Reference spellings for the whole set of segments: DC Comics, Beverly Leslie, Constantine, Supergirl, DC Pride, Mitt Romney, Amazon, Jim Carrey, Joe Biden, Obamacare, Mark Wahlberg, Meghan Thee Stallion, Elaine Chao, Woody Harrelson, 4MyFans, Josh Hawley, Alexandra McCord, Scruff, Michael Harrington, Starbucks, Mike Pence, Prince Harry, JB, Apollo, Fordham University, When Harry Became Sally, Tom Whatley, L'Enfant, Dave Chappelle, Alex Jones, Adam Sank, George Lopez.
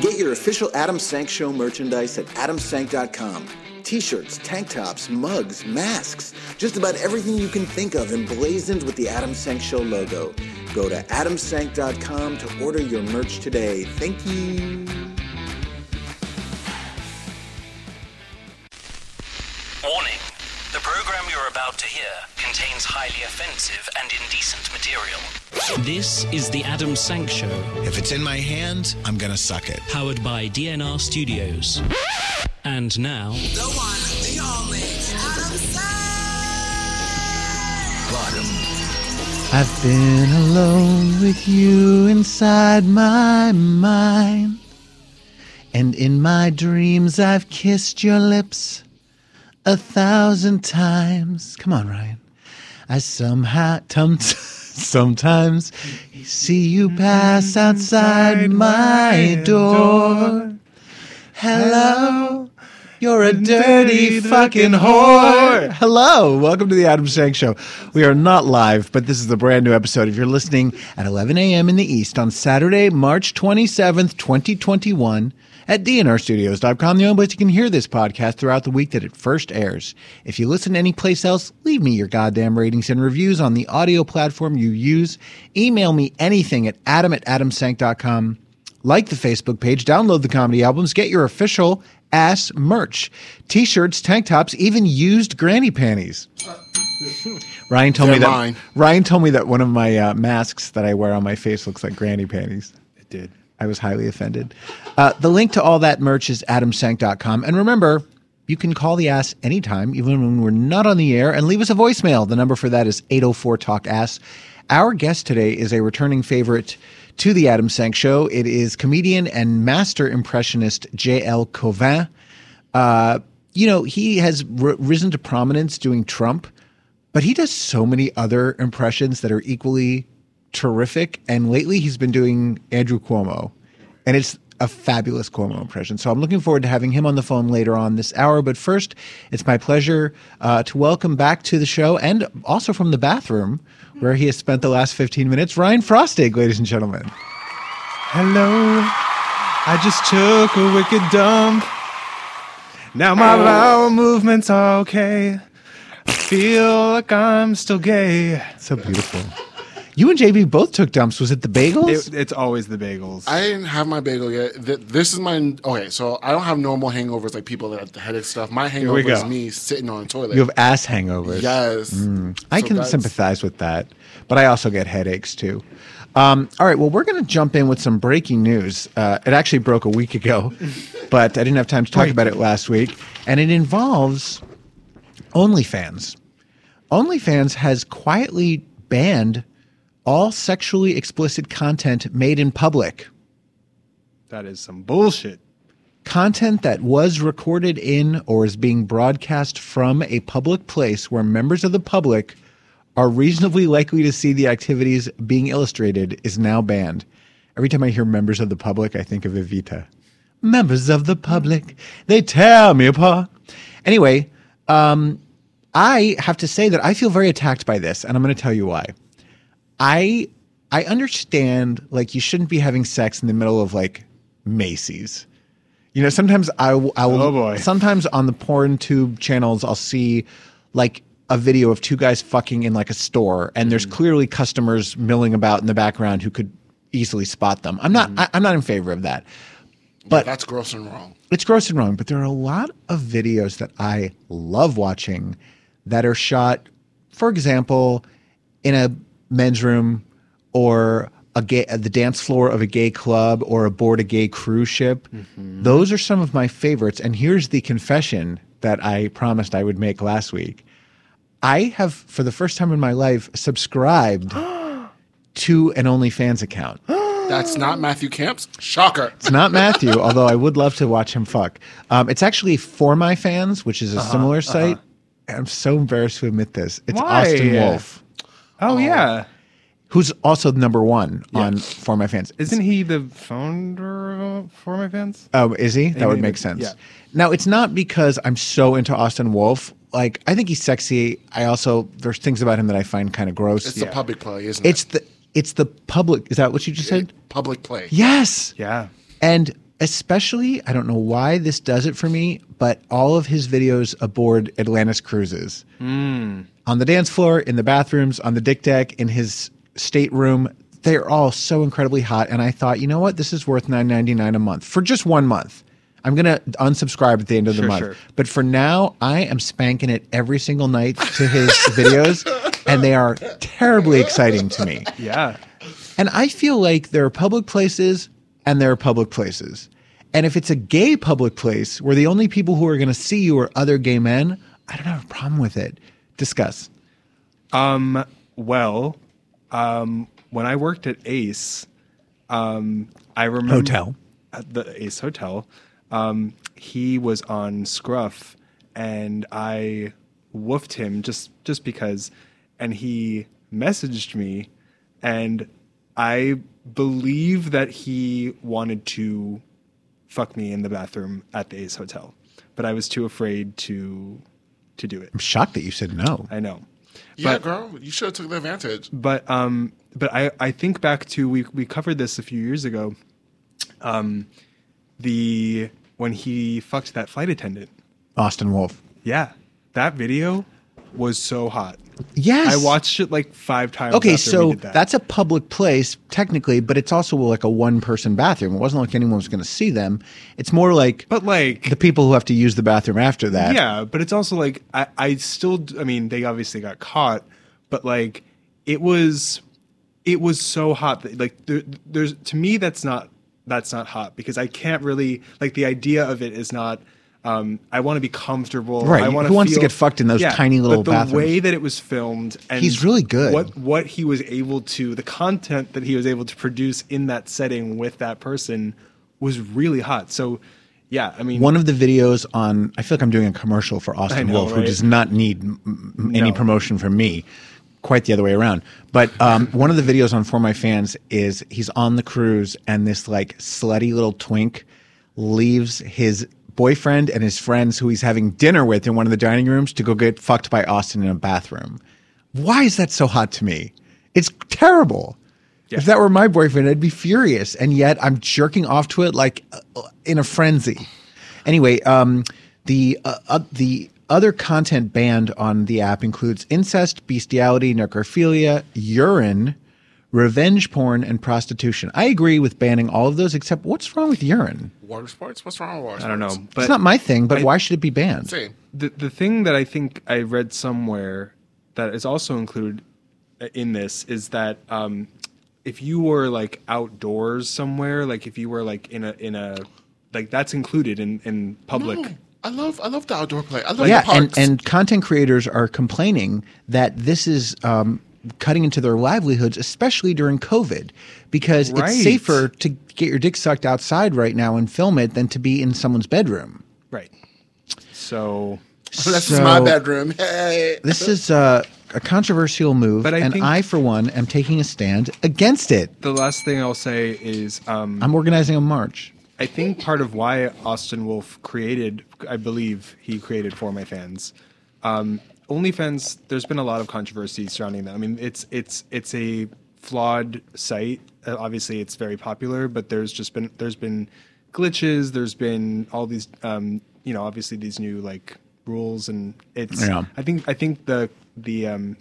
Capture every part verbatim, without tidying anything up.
Get your official Adam Sank Show merchandise at adam sank dot com. T-shirts, tank tops, mugs, masks, just about everything you can think of emblazoned with the Adam Sank Show logo. Go to adam sank dot com to order your merch today. Thank you. Warning. The program you're about to hear contains highly offensive and indecent material. This is the Adam Sank Show. If it's in my hands, I'm going to suck it. Powered by D N R Studios. And now... the one, the only, Adam Sank! Bottom. I've been alone with you inside my mind. And in my dreams I've kissed your lips a thousand times. Come on, Ryan. I somehow... Tum- sometimes see you pass outside my door. Hello. You're a dirty fucking whore. Hello. Welcome to the Adam Sank Show. We are not live, but this is the brand new episode. If you're listening at eleven a.m. in the East on Saturday, March twenty-seventh, twenty twenty-one, at d n r studios dot com, the only place you can hear this podcast throughout the week that it first airs. If you listen anyplace else, leave me your goddamn ratings and reviews on the audio platform you use. Email me anything at adam at adam sank dot com. Like the Facebook page, download the comedy albums, get your official ass merch, t-shirts, tank tops, even used granny panties. Ryan told They're me that mine. Ryan told me that one of my uh, masks that I wear on my face looks like granny panties. It did. I was highly offended. Uh, the link to all that merch is adam sank dot com. And remember, you can call the ass anytime, even when we're not on the air, and leave us a voicemail. The number for that is eight oh four talk ass. Our guest today is a returning favorite to the Adam Sank Show. It is comedian and master impressionist J L. Cauvin. Uh, you know, he has r- risen to prominence doing Trump, but he does so many other impressions that are equally terrific. And lately he's been doing Andrew Cuomo, and it's a fabulous Cuomo impression. So I'm looking forward to having him on the phone later on this hour. But first, it's my pleasure uh, to welcome back to the show, and also from the bathroom, where he has spent the last fifteen minutes, Ryan Frostig, ladies and gentlemen. Hello. I just took a wicked dump. Now my oh. bowel movements are okay. I feel like I'm still gay. So beautiful. You and J B both took dumps. Was it the bagels? It, it's always the bagels. I didn't have my bagel yet. This is my... Okay, so I don't have normal hangovers like people that have the headache stuff. My hangover is me sitting on a toilet. You have ass hangovers. Yes. Mm. So I can sympathize with that, but I also get headaches too. Um, all right, well, we're going to jump in with some breaking news. Uh, it actually broke a week ago, but I didn't have time to talk Wait. about it last week. And it involves OnlyFans. OnlyFans has quietly banned all sexually explicit content made in public. That is some bullshit. Content that was recorded in or is being broadcast from a public place where members of the public are reasonably likely to see the activities being illustrated is now banned. Every time I hear members of the public, I think of Evita. Members of the public, they tear me apart. Anyway, um, I have to say that I feel very attacked by this, and I'm going to tell you why. I I understand, like, you shouldn't be having sex in the middle of, like, Macy's. You know, sometimes I, I will oh boy. sometimes on the porn tube channels I'll see, like, a video of two guys fucking in, like, a store, and there's mm. clearly customers milling about in the background who could easily spot them. I'm not mm. I, I'm not in favor of that. But yeah, that's gross and wrong. It's gross and wrong, but there are a lot of videos that I love watching that are shot, for example, in a men's room, or a gay, the dance floor of a gay club, or aboard a gay cruise ship. Mm-hmm. Those are some of my favorites. And here's the confession that I promised I would make last week. I have, for the first time in my life, subscribed to an OnlyFans account. That's not Matthew Camp's? Shocker. It's not Matthew, although I would love to watch him fuck. Um, it's actually four my fans, which is a uh-huh, similar site. Uh-huh. I'm so embarrassed to admit this. It's Why? Austin Wolf. Oh, um, yeah. Who's also number one yes. on four my fans. Isn't he the founder of four my fans? Oh, is he? That I would mean, make sense. Yeah. Now, it's not because I'm so into Austin Wolf. Like, I think he's sexy. I also, there's things about him that I find kind of gross. It's yeah. the public play, isn't it's it? It's the it's the public. Is that what you just said? It, public play. Yes. Yeah. And Especially, I don't know why this does it for me, but all of his videos aboard Atlantis cruises. Mm. On the dance floor, in the bathrooms, on the dick deck, in his stateroom, they're all so incredibly hot. And I thought, you know what? This is worth nine ninety-nine a month for just one month. I'm going to unsubscribe at the end of sure, the month. Sure. But for now, I am spanking it every single night to his videos, and they are terribly exciting to me. Yeah. And I feel like there are public places and there are public places. And if it's a gay public place where the only people who are going to see you are other gay men, I don't have a problem with it. Discuss. Um, well, um, when I worked at Ace, um, I remember... Hotel. At the Ace Hotel. Um, he was on Scruff, and I woofed him just, just because. And he messaged me, and I... believe that he wanted to fuck me in the bathroom at the Ace Hotel, but I was too afraid to to do it. I'm shocked that you said no. I know. Yeah, but, girl, you should have took the advantage. But um, but I, I think back to we we covered this a few years ago. Um, the when he fucked that flight attendant, Austin Wolf. Yeah, that video was so hot. Yes. I watched it like five times. Okay, so that. that's a public place technically, but it's also like a one-person bathroom. It wasn't like anyone was going to see them. It's more like, but like the people who have to use the bathroom after that. Yeah, but it's also like I, I still – I mean, they obviously got caught, but like it was it was so hot. That, like there, there's to me that's not that's not hot because I can't really – like the idea of it is not – Um, I want to be comfortable. Right. I Who feel, wants to get fucked in those yeah, tiny little but the bathrooms? The way that it was filmed, and he's really good. What what he was able to, the content that he was able to produce in that setting with that person was really hot. So, yeah, I mean, one of the videos on, I feel like I'm doing a commercial for Austin know, Wolf, right? Who does not need m- m- any no. promotion from me. Quite the other way around. But um, one of the videos on four my fans is he's on the cruise, and this like slutty little twink leaves his boyfriend and his friends who he's having dinner with in one of the dining rooms to go get fucked by Austin in a bathroom. Why is that so hot to me? It's terrible. Yeah. If that were my boyfriend, I'd be furious. And yet I'm jerking off to it like uh, in a frenzy. Anyway, um, the, uh, uh, the other content banned on the app includes incest, bestiality, necrophilia, urine, revenge porn, and prostitution. I agree with banning all of those, except what's wrong with urine? Water sports? What's wrong with water sports? I don't know. But it's not my thing, but I, why should it be banned? Same. The, the thing that I think I read somewhere that is also included in this is that um, if you were like outdoors somewhere, like if you were like in a, in a like that's included in, in public. No. I love I love the outdoor play. I love yeah, the parks. And, and content creators are complaining that this is um, – cutting into their livelihoods, especially during COVID, because right. it's safer to get your dick sucked outside right now and film it than to be in someone's bedroom. Right. So, so this is my bedroom. Hey. This is a, a controversial move, but I and I, for one, am taking a stand against it. The last thing I'll say is... Um, I'm organizing a march. I think part of why Austin Wolf created, I believe he created four my fans, um, OnlyFans, there's been a lot of controversy surrounding that. I mean, it's it's it's a flawed site. Uh, obviously, it's very popular, but there's just been there's been glitches. There's been all these, um, you know, obviously these new like rules, and it's. Yeah. I think I think the the um,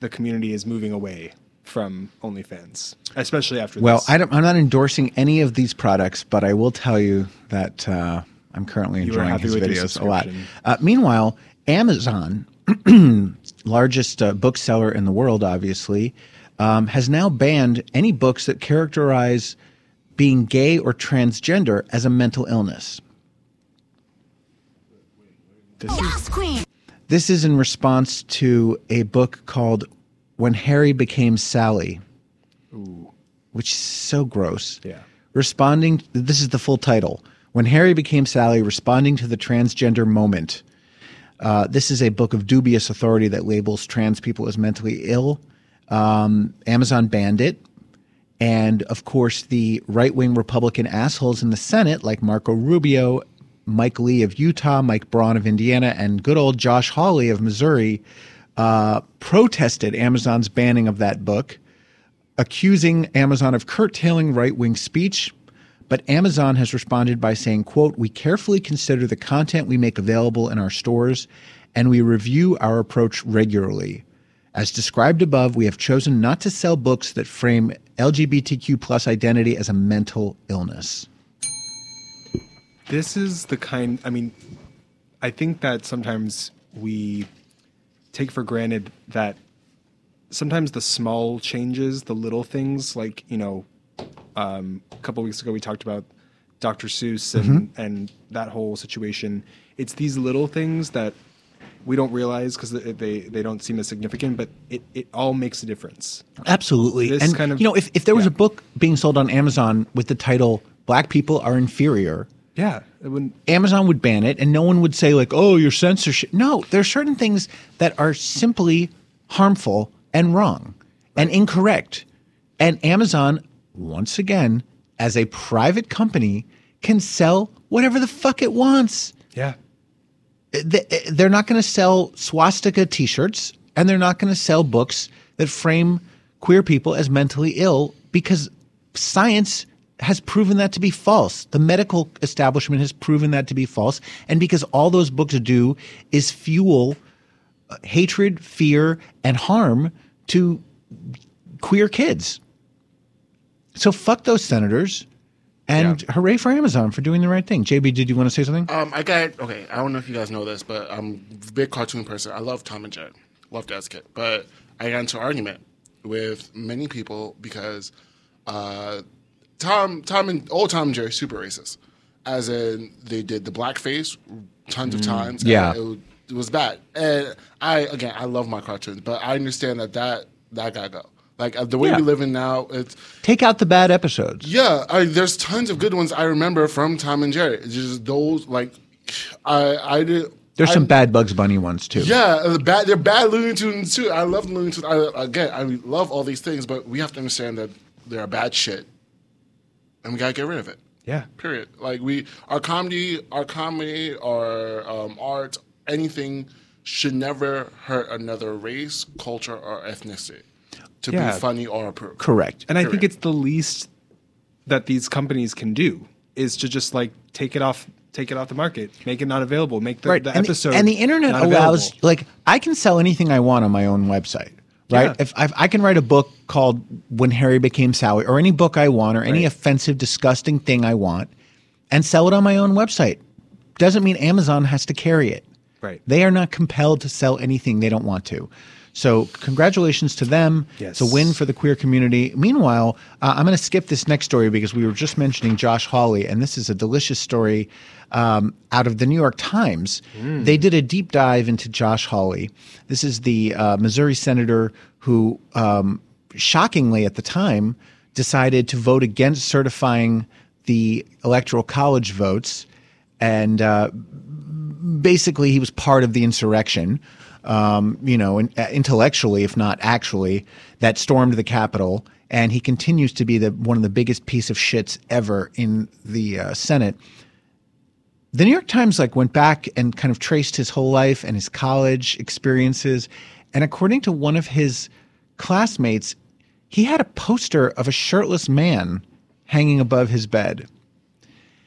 the community is moving away from OnlyFans, especially after. Well, this. I don't. I'm not endorsing any of these products, but I will tell you that uh, I'm currently enjoying his videos a lot. Uh, meanwhile. Amazon, largest uh, bookseller in the world, obviously, um, has now banned any books that characterize being gay or transgender as a mental illness. This is, this is in response to a book called When Harry Became Sally, Ooh. Which is so gross. Yeah. Responding, this is the full title, When Harry Became Sally, Responding to the Transgender Moment. Uh, this is a book of dubious authority that labels trans people as mentally ill. Um, Amazon banned it. And, of course, the right-wing Republican assholes in the Senate, like Marco Rubio, Mike Lee of Utah, Mike Braun of Indiana, and good old Josh Hawley of Missouri, uh, protested Amazon's banning of that book, accusing Amazon of curtailing right-wing speech. But Amazon has responded by saying, quote, "We carefully consider the content we make available in our stores, and we review our approach regularly. As described above, we have chosen not to sell books that frame L G B T Q plus identity as a mental illness." This is the kind, I mean, I think that sometimes we take for granted that sometimes the small changes, the little things, like, you know, um, a couple of weeks ago we talked about Doctor Seuss and, mm-hmm. and that whole situation. It's these little things that we don't realize because they, they they don't seem as significant, but it, it all makes a difference. Absolutely. This and, kind of, you know, if, if there was yeah. a book being sold on Amazon with the title, Black People Are Inferior, yeah, it wouldn't... Amazon would ban it, and no one would say, like, oh, you're censorship. No, there are certain things that are simply harmful and wrong right. and incorrect. And Amazon, once again, as a private company, can sell whatever the fuck it wants. Yeah. They're not going to sell swastika t-shirts, and they're not going to sell books that frame queer people as mentally ill, because science has proven that to be false. The medical establishment has proven that to be false. And because all those books do is fuel hatred, fear, and harm to queer kids. So fuck those senators. And yeah. hooray for Amazon for doing the right thing. J B, did you want to say something? Um, I got okay. I don't know if you guys know this, but I'm a big cartoon person. I love Tom and Jerry, loved it as a kid. But I got into an argument with many people because uh, Tom, Tom and old Tom and Jerry, super racist. As in, they did the blackface tons mm, of times. Yeah, and it, it was bad. And I again, I love my cartoons, but I understand that that that gotta go. Like, the way yeah. we live in now, it's... Take out the bad episodes. Yeah. I, there's tons of good ones I remember from Tom and Jerry. It's just those, like, I... I did, there's I, some bad Bugs Bunny ones, too. Yeah. The bad, they're bad Looney Tunes, too. I love Looney Tunes. I, again, I love all these things, but we have to understand that they're bad shit, and we got to get rid of it. Yeah. Period. Like, we... Our comedy, our comedy, our um, art, anything should never hurt another race, culture, or ethnicity. To yeah. be funny or approved. Correct. And Correct. I think it's the least that these companies can do is to just like take it off, take it off the market, make it not available, make the, right. the and episode. The, and the internet allows, available. Like, I can sell anything I want on my own website, right? Yeah. If I've, I can write a book called When Harry Became Sally, or any book I want, or any right. offensive, disgusting thing I want, and sell it on my own website. Doesn't mean Amazon has to carry it. Right. They are not compelled to sell anything they don't want to. So congratulations to them. Yes. It's a win for the queer community. Meanwhile, uh, I'm going to skip this next story because we were just mentioning Josh Hawley, and this is a delicious story um, out of the New York Times. Mm. They did a deep dive into Josh Hawley. This is the uh, Missouri senator who, um, shockingly at the time, decided to vote against certifying the Electoral College votes. And uh, basically he was part of the insurrection. Um, you know, intellectually, if not actually, that stormed the Capitol, and he continues to be the one of the biggest piece of shits ever in the uh, Senate. The New York Times like went back and kind of traced his whole life and his college experiences, and according to one of his classmates, he had a poster of a shirtless man hanging above his bed.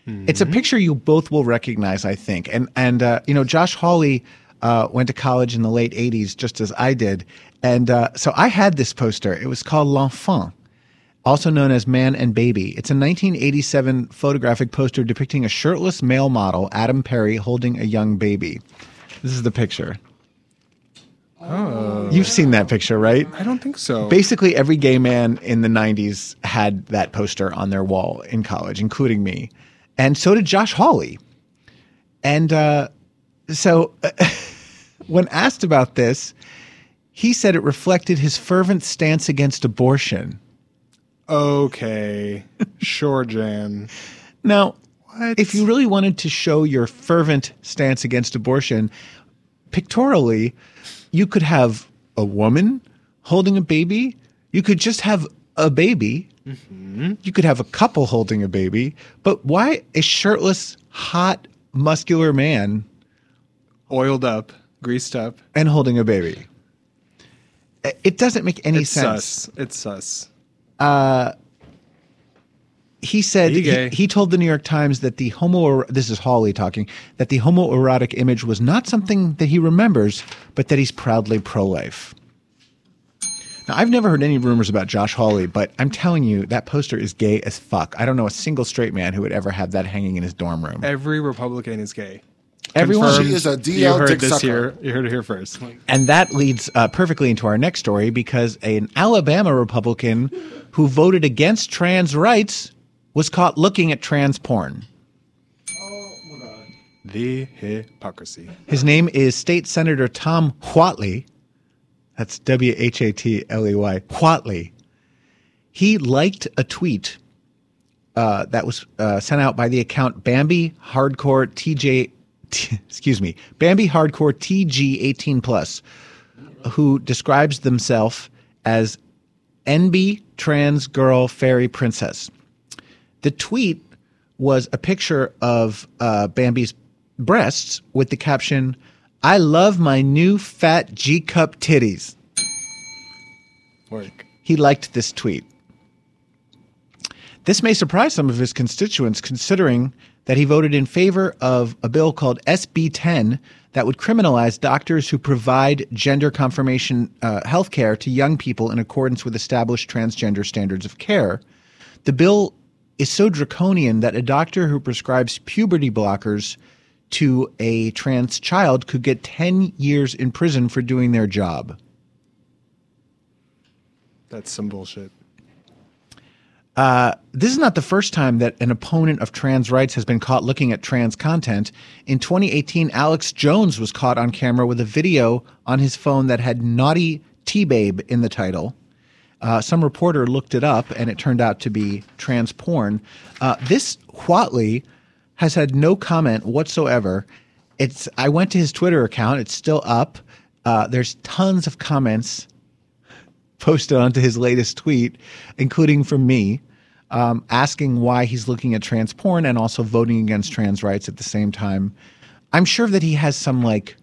Mm-hmm. It's a picture you both will recognize, I think, and and uh, you know, Josh Hawley. Uh, went to college in the late eighties, just as I did. And uh, so I had this poster. It was called L'Enfant, also known as Man and Baby. It's a nineteen eighty-seven photographic poster depicting a shirtless male model, Adam Perry, holding a young baby. This is the picture. Oh. You've seen that picture, right? I don't think so. Basically, every gay man in the nineties had that poster on their wall in college, including me. And so did Josh Hawley. And uh, so... When asked about this, he said it reflected his fervent stance against abortion. Okay. Sure, Jan. Now, what? If you really wanted to show your fervent stance against abortion, pictorially, you could have a woman holding a baby. You could just have a baby. Mm-hmm. You could have a couple holding a baby. But why a shirtless, hot, muscular man? Oiled up. Greased up. And holding a baby. It doesn't make any it's sense. Sus. It's sus. Uh, He said he, he told the New York Times that the homo this is Hawley talking that the homoerotic image was not something that he remembers, but that he's proudly pro-life. Now, I've never heard any rumors about Josh Hawley, but I'm telling you, that poster is gay as fuck. I don't know a single straight man who would ever have that hanging in his dorm room. Every Republican is gay. Everyone, confirmed. She is a D L dick sucker. You heard it here first. And that leads uh, perfectly into our next story, because an Alabama Republican who voted against trans rights was caught looking at trans porn. Oh, my God. The hypocrisy. His name is State Senator Tom Whatley. That's W H A T L E Y. Whatley. He liked a tweet uh, that was uh, sent out by the account Bambi Hardcore T J... T- excuse me, Bambi Hardcore T G eighteen plus, who describes themselves as N B Trans Girl Fairy Princess. The tweet was a picture of uh, Bambi's breasts with the caption, "I love my new fat G-cup titties." Work. He liked this tweet. This may surprise some of his constituents, considering that he voted in favor of a bill called S B ten that would criminalize doctors who provide gender confirmation uh, health care to young people in accordance with established transgender standards of care. The bill is so draconian that a doctor who prescribes puberty blockers to a trans child could get ten years in prison for doing their job. That's some bullshit. Uh, this is not the first time that an opponent of trans rights has been caught looking at trans content. In twenty eighteen, Alex Jones was caught on camera with a video on his phone that had naughty T-babe in the title. Uh, some reporter looked it up, and it turned out to be trans porn. Uh, this Whatley has had no comment whatsoever. It's I went to his Twitter account. It's still up. Uh, there's tons of comments posted onto his latest tweet, including from me, um, asking why he's looking at trans porn and also voting against trans rights at the same time. I'm sure that he has some like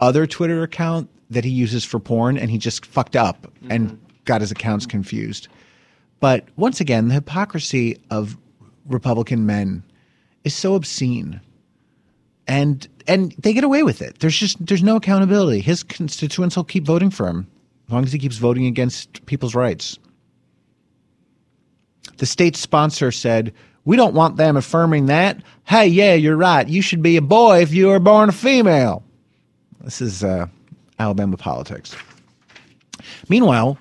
other Twitter account that he uses for porn, and he just fucked up mm-hmm. and got his accounts confused. But once again, the hypocrisy of Republican men is so obscene, and and they get away with it. There's just there's no accountability. His constituents will keep voting for him, as long as he keeps voting against people's rights. The state sponsor said, "We don't want them affirming that. Hey, yeah, you're right. You should be a boy if you were born a female." This is uh, Alabama politics. Meanwhile,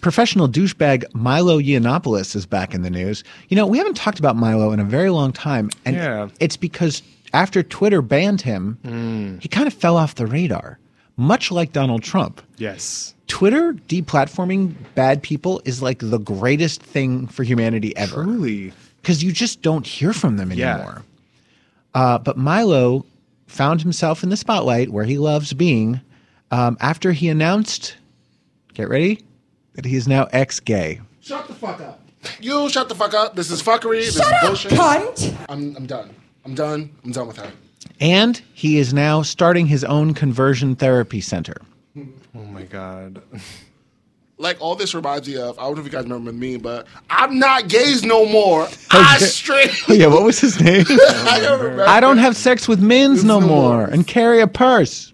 professional douchebag Milo Yiannopoulos is back in the news. You know, we haven't talked about Milo in a very long time. And yeah. It's because after Twitter banned him, mm. he kind of fell off the radar. Much like Donald Trump. Yes. Twitter deplatforming bad people is like the greatest thing for humanity ever. Truly. Because you just don't hear from them anymore. Yeah. Uh, but Milo found himself in the spotlight where he loves being um, after he announced, get ready, that he is now ex-gay. Shut the fuck up. You shut the fuck up. This is fuckery. Shut this up, is bullshit. Cunt. I'm, I'm done. I'm done. I'm done with her. And he is now starting his own conversion therapy center. Oh, my God. Like, all this reminds me of, I don't know if you guys remember me, but I'm not gays no more. I straight. Oh, yeah, what was his name? I don't remember. I don't have sex with mins no, no more, more and carry a purse.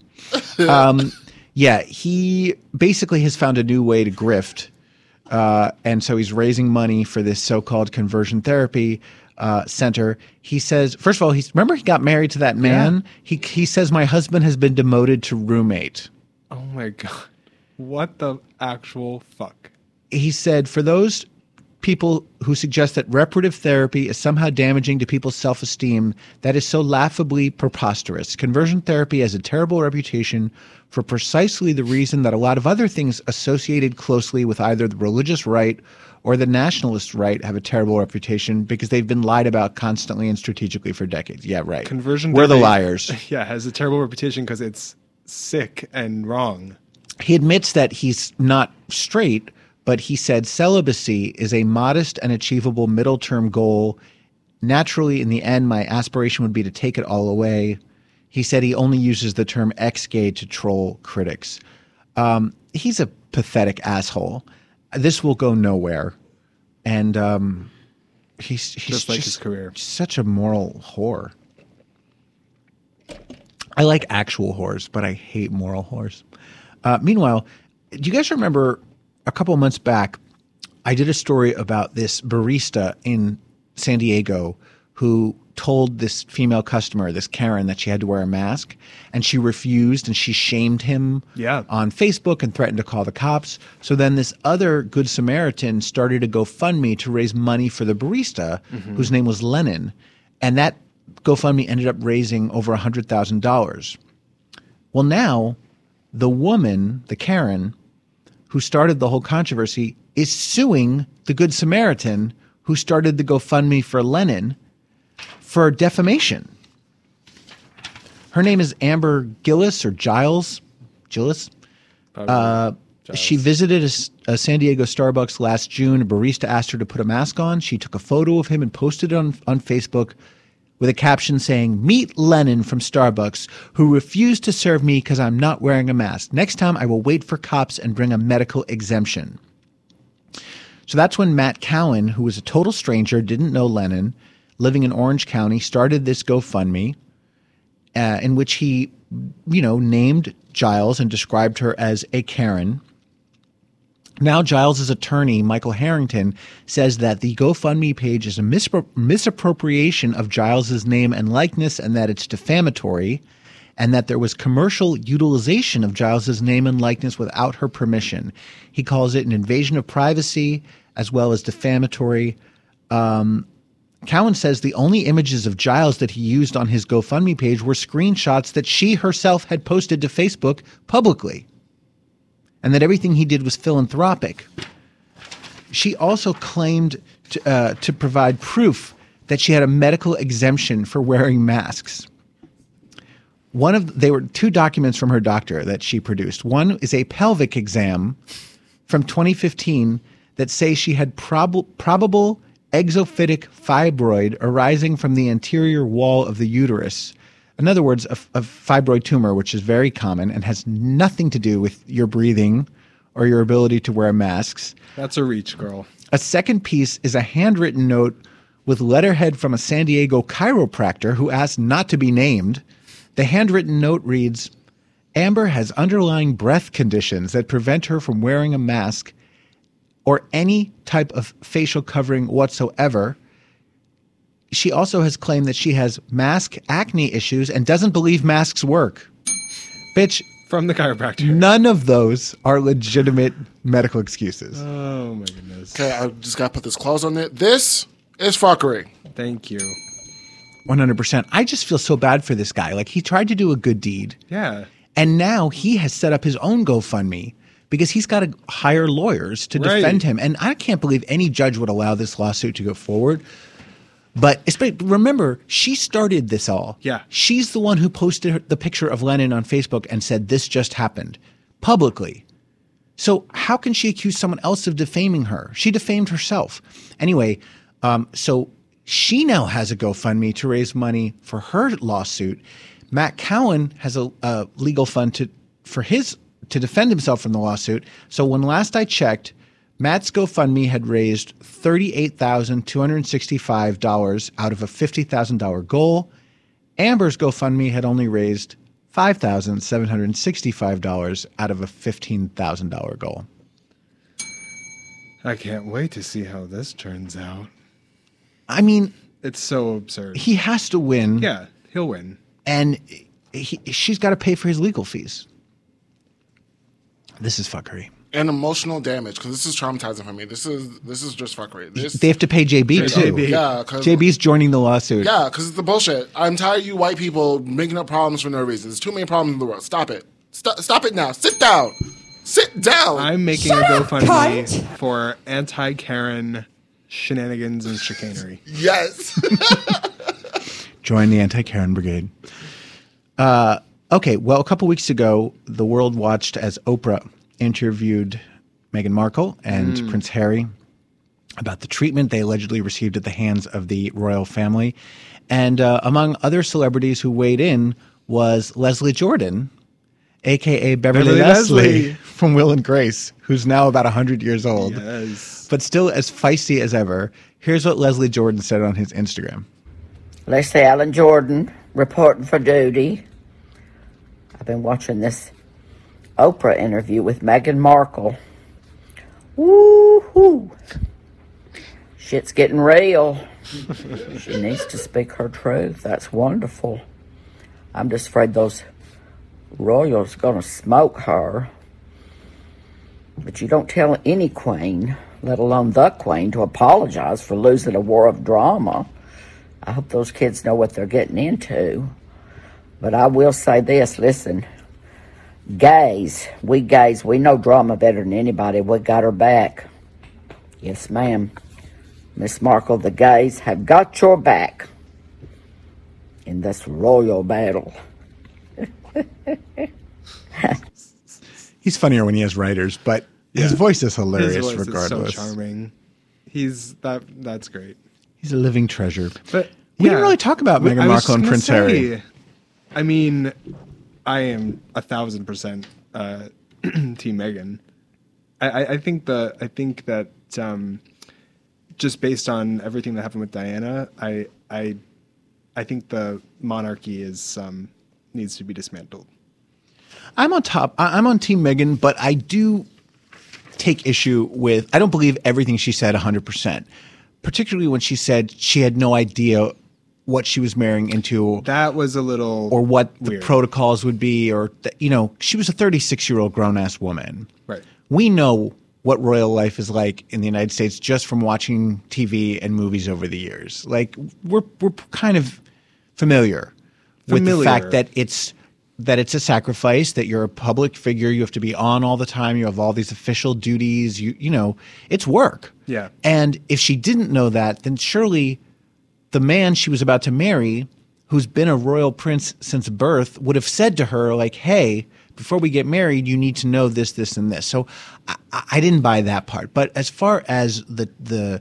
um, yeah, he basically has found a new way to grift. Uh, and so he's raising money for this so-called conversion therapy Uh, center. He says, first of all, he's remember he got married to that man. Yeah. He he says, "My husband has been demoted to roommate." Oh my God! What the actual fuck? He said, for those people who suggest that reparative therapy is somehow damaging to people's self-esteem, that is so laughably preposterous. Conversion therapy has a terrible reputation for precisely the reason that a lot of other things associated closely with either the religious right or the nationalist right have a terrible reputation, because they've been lied about constantly and strategically for decades. Yeah, right. Conversion We're therapy, the liars. Yeah, has a terrible reputation because it's sick and wrong. He admits that he's not straight, but he said celibacy is a modest and achievable middle-term goal. Naturally, in the end, my aspiration would be to take it all away. He said he only uses the term ex-gay to troll critics. Um, he's a pathetic asshole. This will go nowhere. And um, He's, he's just like just his career. Such a moral whore. I like actual whores, but I hate moral whores. Uh, meanwhile, do you guys remember a couple months back, I did a story about this barista in San Diego who told this female customer, this Karen, that she had to wear a mask, and she refused, and she shamed him yeah. on Facebook and threatened to call the cops. So then this other Good Samaritan started a GoFundMe to raise money for the barista, mm-hmm. whose name was Lennon, and that GoFundMe ended up raising over one hundred thousand dollars. Well, now the woman, the Karen, who started the whole controversy is suing the Good Samaritan who started the GoFundMe for Lennon for defamation. Her name is Amber Gilles or Giles. Gilles. Uh, Giles. She visited a, a San Diego Starbucks last June. A barista asked her to put a mask on. She took a photo of him and posted it on, on Facebook with a caption saying, "Meet Lennon from Starbucks who refused to serve me because I'm not wearing a mask. Next time I will wait for cops and bring a medical exemption." So that's when Matt Cowan, who was a total stranger, didn't know Lennon, living in Orange County, started this GoFundMe uh, in which he, you know, named Giles and described her as a Karen. Now Giles's attorney, Michael Harrington, says that the GoFundMe page is a misappro- misappropriation of Giles's name and likeness, and that it's defamatory, and that there was commercial utilization of Giles's name and likeness without her permission. He calls it an invasion of privacy as well as defamatory. Um, Cowan says the only images of Giles that he used on his GoFundMe page were screenshots that she herself had posted to Facebook publicly, and that everything he did was philanthropic. She also claimed to, uh, to provide proof that she had a medical exemption for wearing masks. One of they were two documents from her doctor that she produced. One is a pelvic exam from twenty fifteen that say she had prob- probable exophytic fibroid arising from the anterior wall of the uterus. In other words, a, a fibroid tumor, which is very common and has nothing to do with your breathing or your ability to wear masks. That's a reach, girl. A second piece is a handwritten note with letterhead from a San Diego chiropractor who asked not to be named. The handwritten note reads, "Amber has underlying breath conditions that prevent her from wearing a mask or any type of facial covering whatsoever. She also has claimed that she has mask acne issues and doesn't believe masks work." Bitch. From the chiropractor. None of those are legitimate medical excuses. Oh, my goodness. Okay, I just got to put this clause on there. This is fuckery. Thank you. one hundred percent. I just feel so bad for this guy. Like, he tried to do a good deed. Yeah. And now he has set up his own GoFundMe, because he's got to hire lawyers to right. defend him. And I can't believe any judge would allow this lawsuit to go forward. But remember, she started this all. Yeah. She's the one who posted the picture of Lennon on Facebook and said, "This just happened," publicly. So how can she accuse someone else of defaming her? She defamed herself. Anyway, um, so she now has a GoFundMe to raise money for her lawsuit. Matt Cowan has a, a legal fund to for his to defend himself from the lawsuit. So when last I checked, Matt's GoFundMe had raised thirty-eight thousand two hundred sixty-five dollars out of a fifty thousand dollars goal. Amber's GoFundMe had only raised five thousand seven hundred sixty-five dollars out of a fifteen thousand dollars goal. I can't wait to see how this turns out. I mean, it's so absurd. He has to win. Yeah, he'll win. And he, she's got to pay for his legal fees. This is fuckery. And emotional damage, because this is traumatizing for me. This is this is just fuckery. This, they have to pay J B, too. Yeah, J B's joining the lawsuit. Yeah, because it's the bullshit. I'm tired of you white people making up problems for no reason. There's too many problems in the world. Stop it. Stop, stop it now. Sit down. Sit down. I'm making Shut a GoFundMe for anti-Karen shenanigans and chicanery. Yes. Join the anti-Karen brigade. Uh... Okay, well, a couple weeks ago, the world watched as Oprah interviewed Meghan Markle and mm. Prince Harry about the treatment they allegedly received at the hands of the royal family. And uh, among other celebrities who weighed in was Leslie Jordan, a k a. Beverly, Beverly Leslie, Leslie from Will and Grace, who's now about one hundred years old, yes. but still as feisty as ever. Here's what Leslie Jordan said on his Instagram. Leslie Allen Jordan, reporting for duty. I've been watching this Oprah interview with Meghan Markle. Woo-hoo. Shit's getting real. She needs to speak her truth. That's wonderful. I'm just afraid those royals gonna smoke her. But you don't tell any queen, let alone the queen, to apologize for losing a war of drama. I hope those kids know what they're getting into. But I will say this, listen, gays, we gays, we know drama better than anybody. We got her back. Yes, ma'am. Miss Markle, the gays have got your back in this royal battle. He's funnier when he has writers, but his yeah. voice is hilarious. His voice regardless. Is so charming. He's that. That's great. He's a living treasure. But we yeah, didn't really talk about we, Meghan Markle and Prince say, Harry. I mean, I am a thousand percent uh, Team Meghan. I, I, I think the. I think that um, just based on everything that happened with Diana, I I I think the monarchy is um, needs to be dismantled. I'm on top. I'm on Team Meghan, but I do take issue with, I don't believe everything she said one hundred percent, particularly when she said she had no idea what she was marrying into. That was a little Or what weird. The protocols would be, or, th- you know, she was a thirty-six-year-old grown-ass woman. Right. We know what royal life is like in the United States just from watching T V and movies over the years. Like, we're we're kind of familiar, familiar. with the fact that it's... that it's a sacrifice, that you're a public figure, you have to be on all the time, you have all these official duties, you you know, it's work. Yeah. And if she didn't know that, then surely the man she was about to marry, who's been a royal prince since birth, would have said to her, like, hey, before we get married, you need to know this, this, and this. So I, I didn't buy that part. But as far as the the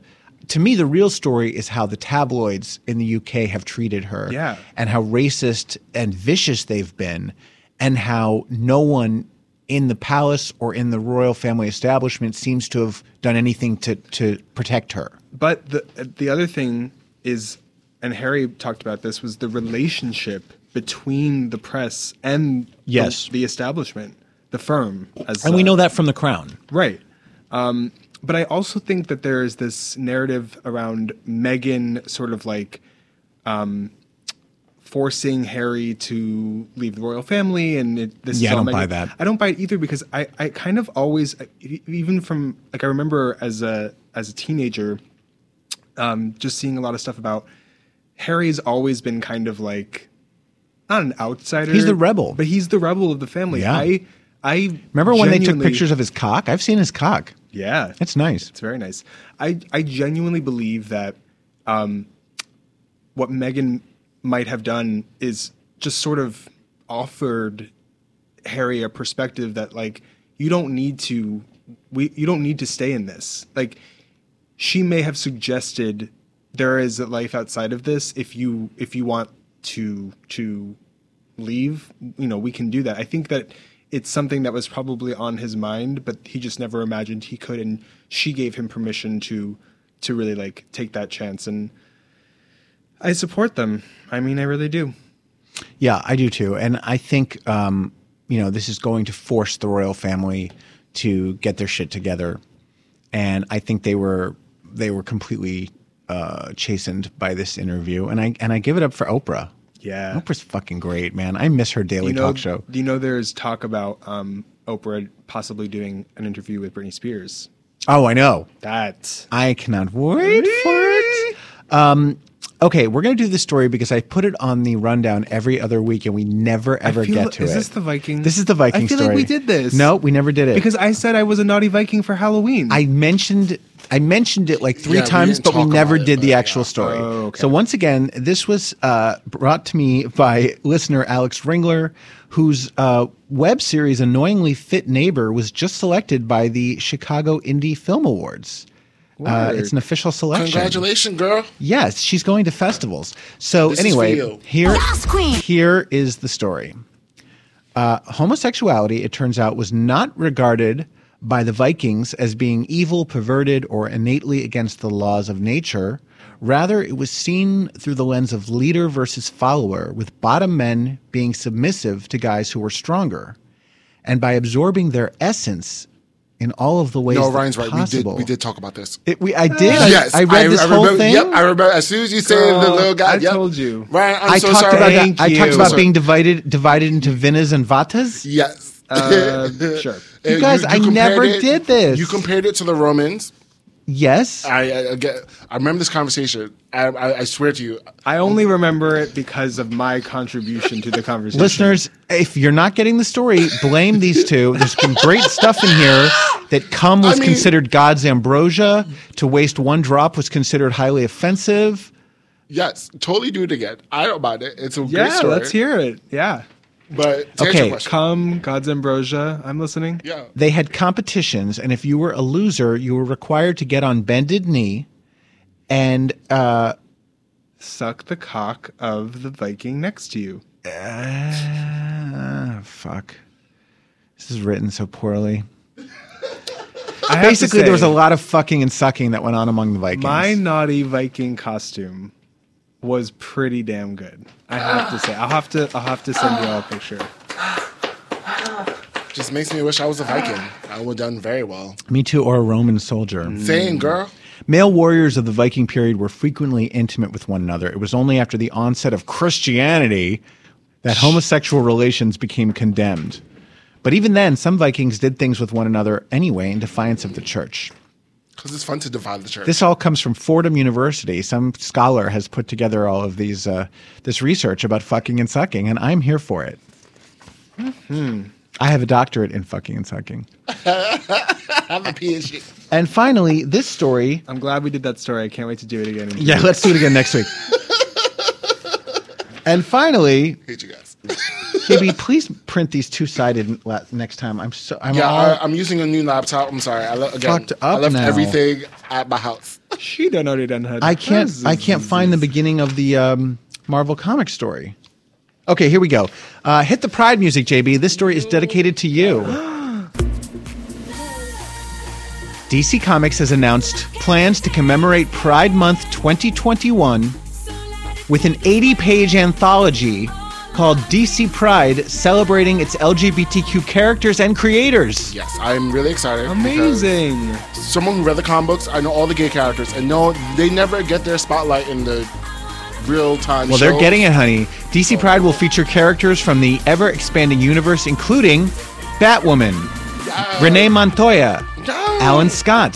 to me, the real story is how the tabloids in the U K have treated her, yeah. and how racist and vicious they've been, and how no one in the palace or in the royal family establishment seems to have done anything to, to protect her. But the the other thing is, and Harry talked about this, was the relationship between the press and yes. the, the establishment, the firm. As, and we uh, know that from The Crown. Right. Um But I also think that there is this narrative around Meghan sort of like um, forcing Harry to leave the royal family, and it, this. Yeah, is all I don't Meghan. buy that. I don't buy it either, because I, I kind of always, even from like I remember as a as a teenager, um, just seeing a lot of stuff about Harry's always been kind of like not an outsider. He's the rebel, but he's the rebel of the family. Yeah. I I remember when they took pictures of his cock. I've seen his cock. Yeah. It's nice. It's very nice. I, I genuinely believe that um, what Meghan might have done is just sort of offered Harry a perspective that, like, you don't need to we you don't need to stay in this. Like, she may have suggested there is a life outside of this. If you if you want to to leave, you know, we can do that. I think that it's something that was probably on his mind, but he just never imagined he could, and she gave him permission to to really, like, take that chance. And I support them. I mean, I really do. Yeah, I do too. And I think, um, you know, this is going to force the royal family to get their shit together. And I think they were they were completely uh, chastened by this interview. And I and I give it up for Oprah. Yeah. Oprah's fucking great, man. I miss her daily you know, talk show. Do you know there's talk about um, Oprah possibly doing an interview with Britney Spears? Oh, I know. That. I cannot wait for it. Um, okay, we're going to do this story because I put it on the rundown every other week and we never, ever feel, get to is it. Is this the Viking? This is the Viking story. I feel story. like we did this. No, we never did it. Because I said I was a naughty Viking for Halloween. I mentioned I mentioned it like three yeah, times, we but we never it, did the actual yeah. story. Oh, okay. So once again, this was uh, brought to me by listener Alex Ringler, whose uh, web series Annoyingly Fit Neighbor was just selected by the Chicago Indie Film Awards. Uh, it's an official selection. Congratulations, girl. Yes, she's going to festivals. So this anyway, here, here is the story. uh, homosexuality, it turns out, was not regarded by the Vikings as being evil, perverted, or innately against the laws of nature. Rather, it was seen through the lens of leader versus follower, with bottom men being submissive to guys who were stronger. And by absorbing their essence in all of the ways possible. No, Ryan's right. We did, we did talk about this. It, we, I did. Uh, yes. I, I read I, this I remember, whole thing. Yep, I remember. As soon as you say the little guy. I yep. told you. Ryan, I'm I so talked sorry. About Thank that, you. I talked about so being divided divided into Vinnas and Vatas. Yes. Uh, sure. You guys, you, you I never it, did this. You compared it to the Romans. Yes. I I, I remember this conversation. I, I, I swear to you. I only remember it because of my contribution to the conversation. Listeners, if you're not getting the story, blame these two. There's some great stuff in here. That cum was I mean, considered God's ambrosia. To waste one drop was considered highly offensive. Yes. Totally do it again. I don't mind it. It's a yeah, great story. Yeah, let's hear it. Yeah. But to okay, come God's ambrosia. I'm listening. Yeah, they had competitions, and if you were a loser, you were required to get on bended knee and uh, suck the cock of the Viking next to you. Uh, fuck, this is written so poorly. Basically, say, there was a lot of fucking and sucking that went on among the Vikings. My naughty Viking costume was pretty damn good. I have to say. I'll have to I'll have to send you all a picture. Just makes me wish I was a Viking. I would have done very well. Me too, or a Roman soldier. Mm. Same, girl. Male warriors of the Viking period were frequently intimate with one another. It was only after the onset of Christianity that homosexual relations became condemned. But even then, some Vikings did things with one another anyway in defiance of the church. Because it's fun to divide the church. This all comes from Fordham University. Some scholar has put together all of these uh, this research about fucking and sucking, and I'm here for it. Mm-hmm. I have a doctorate in fucking and sucking. I have a PhD. And finally, this story. I'm glad we did that story. I can't wait to do it again. Yeah, let's do it again next week. And finally, I hate you guys. J B, please print these two-sided next time. I'm so I'm yeah. All, I'm using a new laptop. I'm sorry. I le- again, fucked up I left now. Everything at my house. She don't know they done had. I can't. I can't find the beginning of the um, Marvel Comics story. Okay, here we go. Uh, hit the pride music, J B. This story is dedicated to you. D C Comics has announced plans to commemorate Pride Month twenty twenty-one with an eighty-page anthology called D C Pride, celebrating its L G B T Q characters and creators. Yes, I'm really excited. Amazing. Someone who read the comic books, I know all the gay characters, and no, they never get their spotlight in the real-time Well, shows. They're getting it, honey. D C oh. Pride will feature characters from the ever-expanding universe, including Batwoman, yeah. Renee Montoya, yeah. Alan Scott,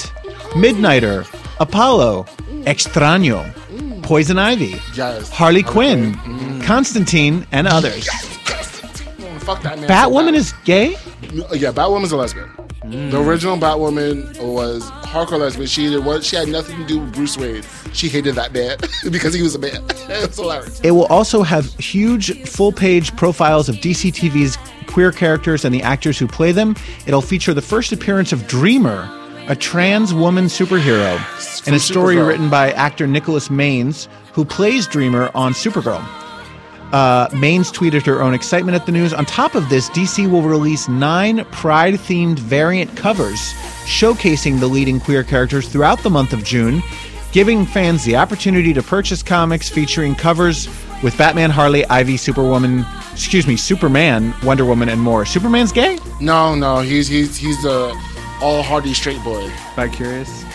Midnighter, Apollo, Extraño, mm. Poison Ivy, yes. Harley okay. Quinn, mm. Constantine, and others. Yes, yes. Oh, fuck that man. Batwoman is gay? Yeah, Batwoman's a lesbian. Mm. The original Batwoman was hardcore lesbian. She did what she had nothing to do with Bruce Wayne. She hated that man because he was a man. It's hilarious. It will also have huge full-page profiles of D C T V's queer characters and the actors who play them. It'll feature the first appearance of Dreamer, a trans woman superhero, in a story Supergirl. Written by actor Nicholas Maines, who plays Dreamer on Supergirl. Uh, Maines tweeted her own excitement at the news. On top of this, D C will release nine Pride-themed variant covers showcasing the leading queer characters throughout the month of June, giving fans the opportunity to purchase comics featuring covers with Batman, Harley, Ivy, Superwoman, excuse me, Superman, Wonder Woman, and more. Superman's gay? No, no, he's he's he's the all-hardy straight boy. Bi-curious.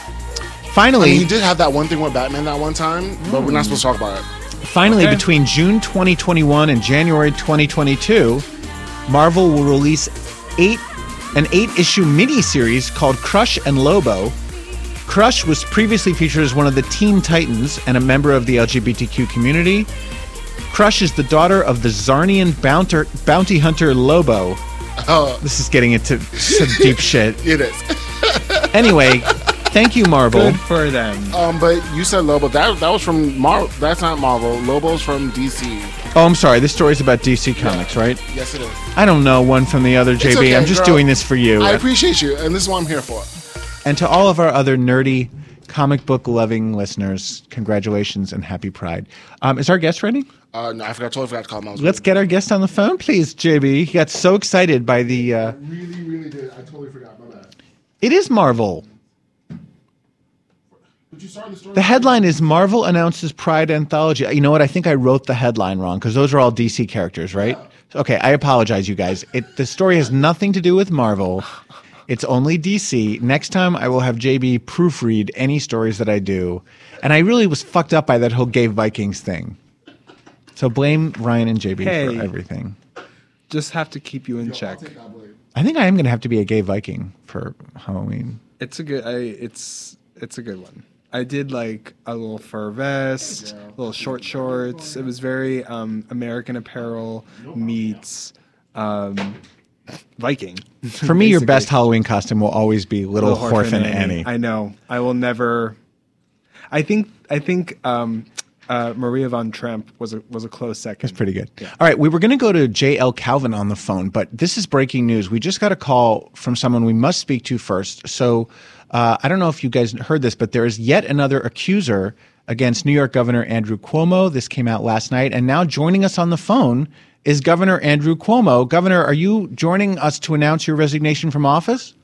Finally, I mean, he did have that one thing with Batman that one time, mm. but we're not supposed to talk about it. Finally, okay. between June twenty twenty-one and January twenty twenty-two, Marvel will release eight an eight-issue mini-series called Crush and Lobo. Crush was previously featured as one of the Teen Titans and a member of the L G B T Q community. Crush is the daughter of the Zarnian bounter, bounty hunter Lobo. Oh. This is getting into some deep shit. It is. Anyway... Thank you, Marvel. Good for them. Um, but you said Lobo. That that was from Marvel. That's not Marvel. Lobo's from D C. Oh, I'm sorry. This story's about D C Comics, yeah. right? Yes, it is. I don't know one from the other, J B. Okay, I'm just girl. doing this for you. I appreciate you, and this is what I'm here for. And to all of our other nerdy comic book loving listeners, congratulations and happy Pride. Um, is our guest ready? Uh, no, I forgot. Totally forgot to call him. Let's get our guest on the phone, please, J B. He got so excited by the. Uh, I really, really did. I totally forgot about that. It is Marvel. You the, story the headline is Marvel announces Pride anthology. You know what? I think I wrote the headline wrong because those are all D C characters, right? Yeah. Okay, I apologize, you guys. It, the story has nothing to do with Marvel. It's only D C. Next time I will have J B proofread any stories that I do. And I really was fucked up by that whole gay Vikings thing. So blame Ryan and J B hey, for everything. Just have to keep you in Yo, check. I think I am going to have to be a gay Viking for Halloween. It's a good I it's it's a good one. I did like a little fur vest, little short shorts. It was very um, American Apparel meets um, Viking. For me, your best Halloween costume will always be Little, little Orphan, Orphan Annie. Annie. I know. I will never. I think. I think. Um, Uh, Maria von Tremp was a was a close second. That's pretty good. Yeah. All right, we were going to go to J L Cauvin on the phone, but this is breaking news. We just got a call from someone we must speak to first. So uh, I don't know if you guys heard this, but there is yet another accuser against New York Governor Andrew Cuomo. This came out last night, and now joining us on the phone is Governor Andrew Cuomo. Governor, are you joining us to announce your resignation from office?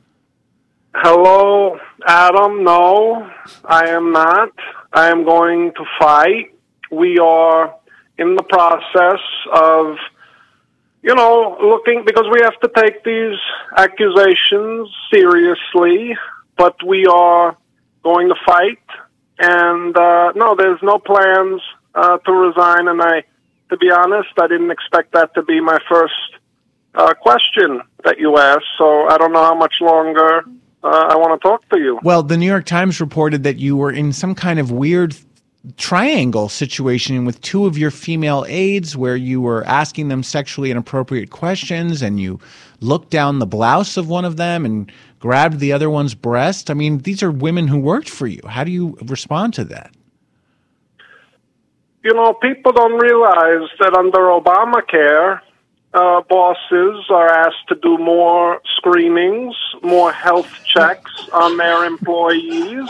Hello, Adam. No, I am not. I am going to fight. We are in the process of, you know, looking, because we have to take these accusations seriously, but we are going to fight. And, uh, no, there's no plans, uh, to resign. And I, to be honest, I didn't expect that to be my first, uh, question that you asked. So I don't know how much longer. Uh, I want to talk to you. Well, the New York Times reported that you were in some kind of weird triangle situation with two of your female aides where you were asking them sexually inappropriate questions and you looked down the blouse of one of them and grabbed the other one's breast. I mean, these are women who worked for you. How do you respond to that? You know, people don't realize that under Obamacare, Uh, bosses are asked to do more screenings, more health checks on their employees.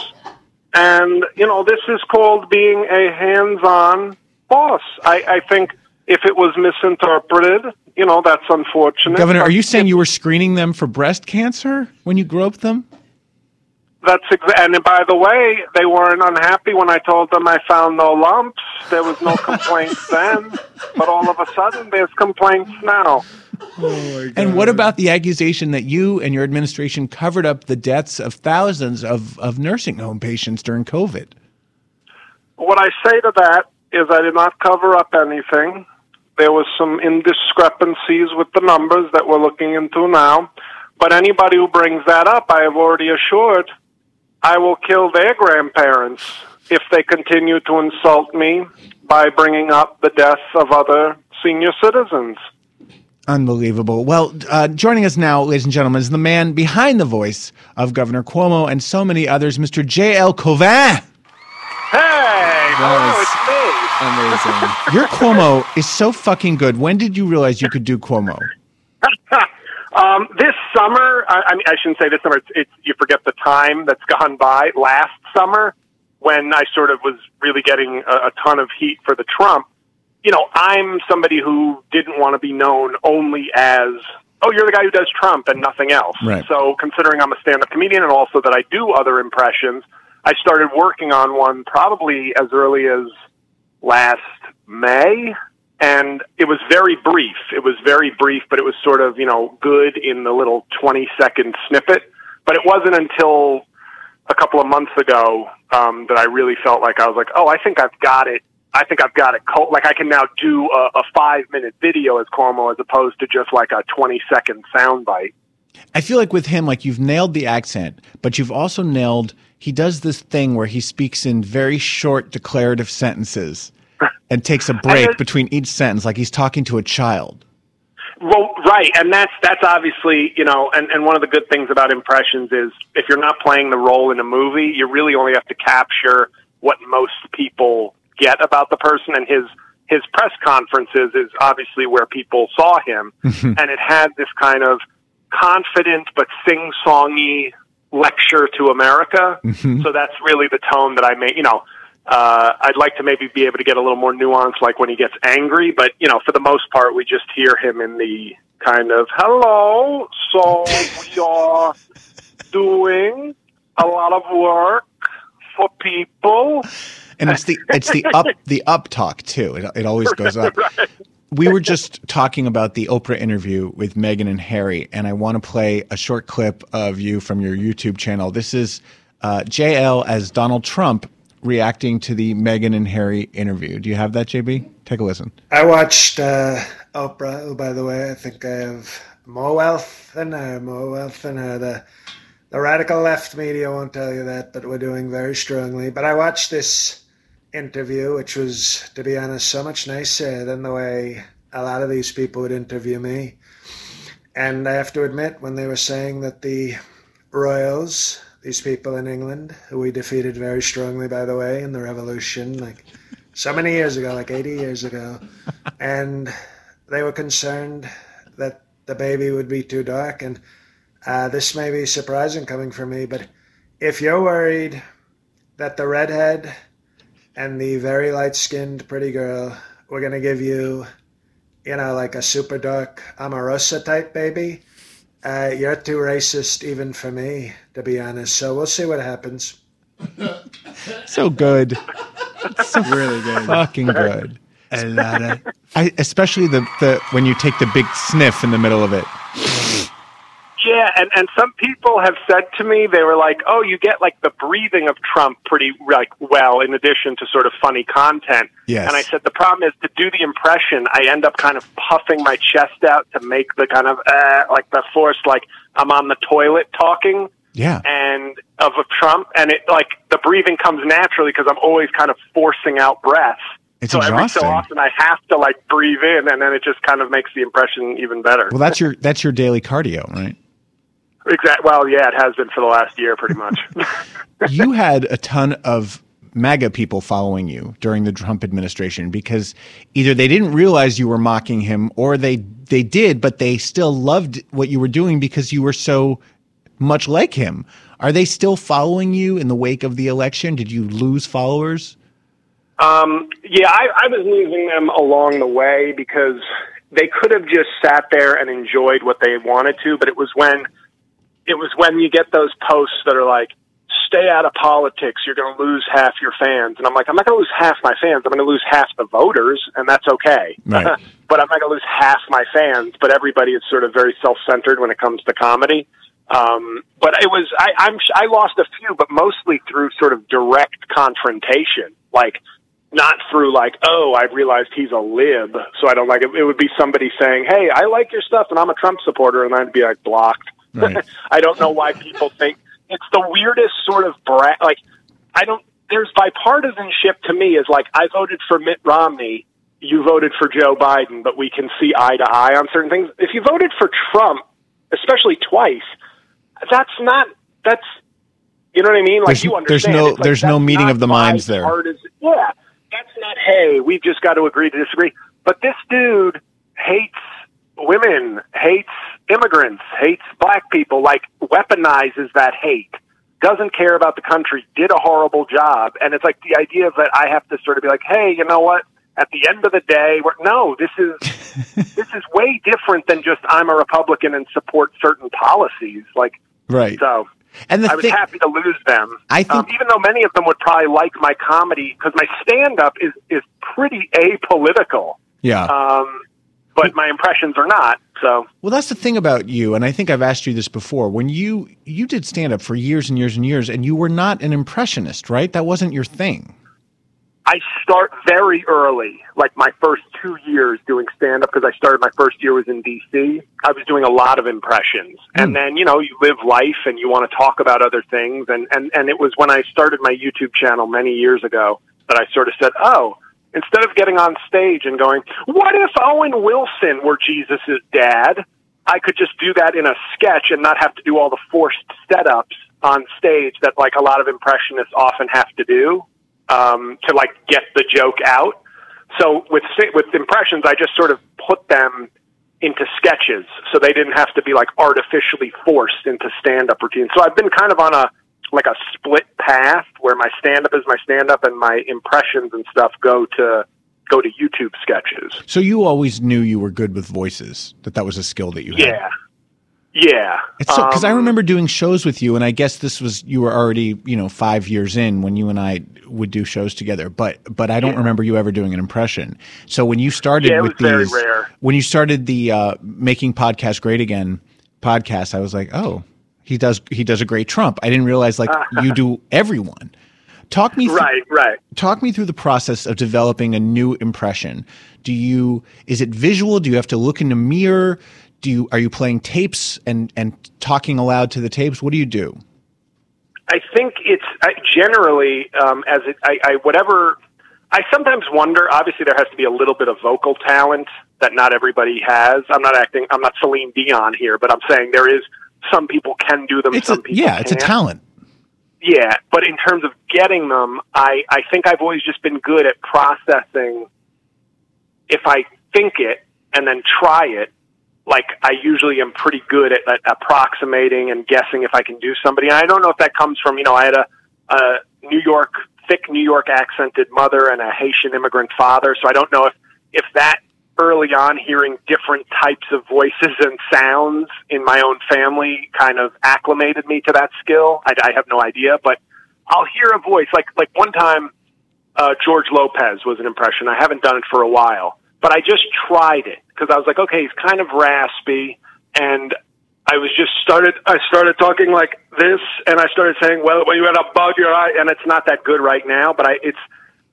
And, you know, this is called being a hands-on boss. I, I think if it was misinterpreted, you know, that's unfortunate. Governor, are you saying you were screening them for breast cancer when you groped them? That's exa- and by the way, they weren't unhappy when I told them I found no lumps. There was no complaints then, but all of a sudden there's complaints now. Oh my God. And what about the accusation that you and your administration covered up the deaths of thousands of, of nursing home patients during COVID? What I say to that is I did not cover up anything. There was some indiscrepancies with the numbers that we're looking into now. But anybody who brings that up, I have already assured I will kill their grandparents if they continue to insult me by bringing up the deaths of other senior citizens. Unbelievable. Well, uh, joining us now, ladies and gentlemen, is the man behind the voice of Governor Cuomo and so many others, Mister J L Cauvin. Hey, hello, it's me. Amazing. Your Cuomo is so fucking good. When did you realize you could do Cuomo? Um, this summer, I, I mean, I shouldn't say this summer, it's, it's, you forget the time that's gone by. Last summer, when I sort of was really getting a, a ton of heat for the Trump, you know, I'm somebody who didn't want to be known only as, oh, you're the guy who does Trump and nothing else. Right. So considering I'm a stand-up comedian and also that I do other impressions, I started working on one probably as early as last May. And it was very brief. It was very brief, but it was sort of, you know, good in the little twenty-second snippet. But it wasn't until a couple of months ago um, that I really felt like I was like, oh, I think I've got it. I think I've got it. Cold. Like I can now do a, a five-minute video as Cuomo as opposed to just like a twenty-second soundbite. I feel like with him, like you've nailed the accent, but you've also nailed – he does this thing where he speaks in very short declarative sentences. And takes a break between each sentence, like he's talking to a child. Well, right, and that's that's obviously, you know, and, and one of the good things about impressions is if you're not playing the role in a movie, you really only have to capture what most people get about the person. And his his press conferences is obviously where people saw him, and it had this kind of confident but sing-songy lecture to America. Mm-hmm. So that's really the tone that I made, you know. Uh, I'd like to maybe be able to get a little more nuance, like when he gets angry, but, you know, for the most part, we just hear him in the kind of, hello, so we are doing a lot of work for people. And it's the, it's the up, the up talk too. It, it always goes up. Right. We were just talking about the Oprah interview with Meghan and Harry, and I want to play a short clip of you from your YouTube channel. This is, uh, J L as Donald Trump reacting to the Meghan and Harry interview. Do you have that, J B? Take a listen. I watched uh, Oprah, who, by the way, I think I have more wealth than her, more wealth than her. The, the radical left media won't tell you that, but we're doing very strongly. But I watched this interview, which was, to be honest, so much nicer than the way a lot of these people would interview me. And I have to admit, when they were saying that the royals, these people in England, who we defeated very strongly, by the way, in the revolution, like so many years ago, like eighty years ago. And they were concerned that the baby would be too dark. And uh, this may be surprising coming from me, but if you're worried that the redhead and the very light-skinned pretty girl were going to give you, you know, like a super dark Omarosa type baby, Uh, you're too racist even for me, to be honest. So we'll see what happens. So good. It's so really good. Fucking good. A lot of, I, especially the, the when you take the big sniff in the middle of it. Yeah, and, and some people have said to me, they were like, oh, you get like the breathing of Trump pretty like well, in addition to sort of funny content. Yes. And I said, the problem is, to do the impression, I end up kind of puffing my chest out to make the kind of, uh, like the force, like I'm on the toilet talking. Yeah. And of, of Trump, and it like the breathing comes naturally because I'm always kind of forcing out breath. It's so exhausting. Every so often I have to like breathe in, and then it just kind of makes the impression even better. Well, that's your, that's your daily cardio, right? Exactly. Well, yeah, it has been for the last year, pretty much. You had a ton of MAGA people following you during the Trump administration because either they didn't realize you were mocking him, or they, they did, but they still loved what you were doing because you were so much like him. Are they still following you in the wake of the election? Did you lose followers? Um, yeah, I, I was losing them along the way because they could have just sat there and enjoyed what they wanted to, but it was when... It was when you get those posts that are like, stay out of politics, you're going to lose half your fans. And I'm like, I'm not going to lose half my fans. I'm going to lose half the voters, and that's okay. Right. But I'm not going to lose half my fans. But everybody is sort of very self-centered when it comes to comedy. Um, but it was, I, I'm, I lost a few, but mostly through sort of direct confrontation. Like, not through like, oh, I realized he's a lib, so I don't like it. It would be somebody saying, hey, I like your stuff, and I'm a Trump supporter, and I'd be like, blocked. Right. I don't know why people think it's the weirdest sort of bra- like I don't there's bipartisanship to me is like, I voted for Mitt Romney, you voted for Joe Biden, but we can see eye to eye on certain things. If you voted for Trump, especially twice, that's not that's you know what I mean? Like there's, you understand there's no like, there's no meeting of the minds there. Yeah. That's not, hey, we've just got to agree to disagree. But this dude hates women, hates immigrants, hates black people, like weaponizes that hate, doesn't care about the country, did a horrible job. And it's like the idea that I have to sort of be like, hey, you know what? At the end of the day, we're, no, this is this is way different than just I'm a Republican and support certain policies. Like, right. So and the I was thi- happy to lose them, I think, um, even though many of them would probably like my comedy because my stand-up is, is pretty apolitical. Yeah. Um, but my impressions are not, so. Well, that's the thing about you, and I think I've asked you this before. When you, you did stand-up for years and years and years, and you were not an impressionist, right? That wasn't your thing. I start very early, like my first two years doing stand-up, because I started my first year was in D C I was doing a lot of impressions. Mm. And then, you know, you live life, and you want to talk about other things. And, and, and it was when I started my YouTube channel many years ago that I sort of said, oh, instead of getting on stage and going, what if Owen Wilson were Jesus' dad? I could just do that in a sketch and not have to do all the forced setups on stage that like a lot of impressionists often have to do um, to like get the joke out. So with with impressions, I just sort of put them into sketches, so they didn't have to be like artificially forced into stand-up routines. So I've been kind of on a like a split path where my stand-up is my stand-up and my impressions and stuff go to go to YouTube sketches. So you always knew you were good with voices, that that was a skill that you had. Yeah. Yeah. It's so, 'cause um, I remember doing shows with you, and I guess this was, you were already, you know, five years in when you and I would do shows together, but, but I don't yeah. remember you ever doing an impression. So when you started yeah, with these, very rare. when you started the, uh, Making Podcast Great Again podcast, I was like, oh, he does, he does a great Trump. I didn't realize like you do everyone. Talk me, th- right, right. Talk me through the process of developing a new impression. Do you, is it visual? Do you have to look in the mirror? Do you, are you playing tapes and, and talking aloud to the tapes? What do you do? I think it's I, generally, um, as it, I, I, whatever, I sometimes wonder, obviously there has to be a little bit of vocal talent that not everybody has. I'm not acting, I'm not Celine Dion here, but I'm saying there is, some people can do them, it's some a, people Yeah, can't. It's a talent. Yeah, but in terms of getting them, I, I think I've always just been good at processing if I think it and then try it. Like, I usually am pretty good at, at approximating and guessing if I can do somebody. And I don't know if that comes from, you know, I had a, a New York, thick New York accented mother and a Haitian immigrant father. So I don't know if, if that early on hearing different types of voices and sounds in my own family kind of acclimated me to that skill. I, I have no idea, but I'll hear a voice. Like, like one time, uh, George Lopez was an impression. I haven't done it for a while, but I just tried it. Because I was like, okay, he's kind of raspy, and I was just started. I started talking like this, and I started saying, "Well, well you had a bug your eye," and it's not that good right now. But I, it's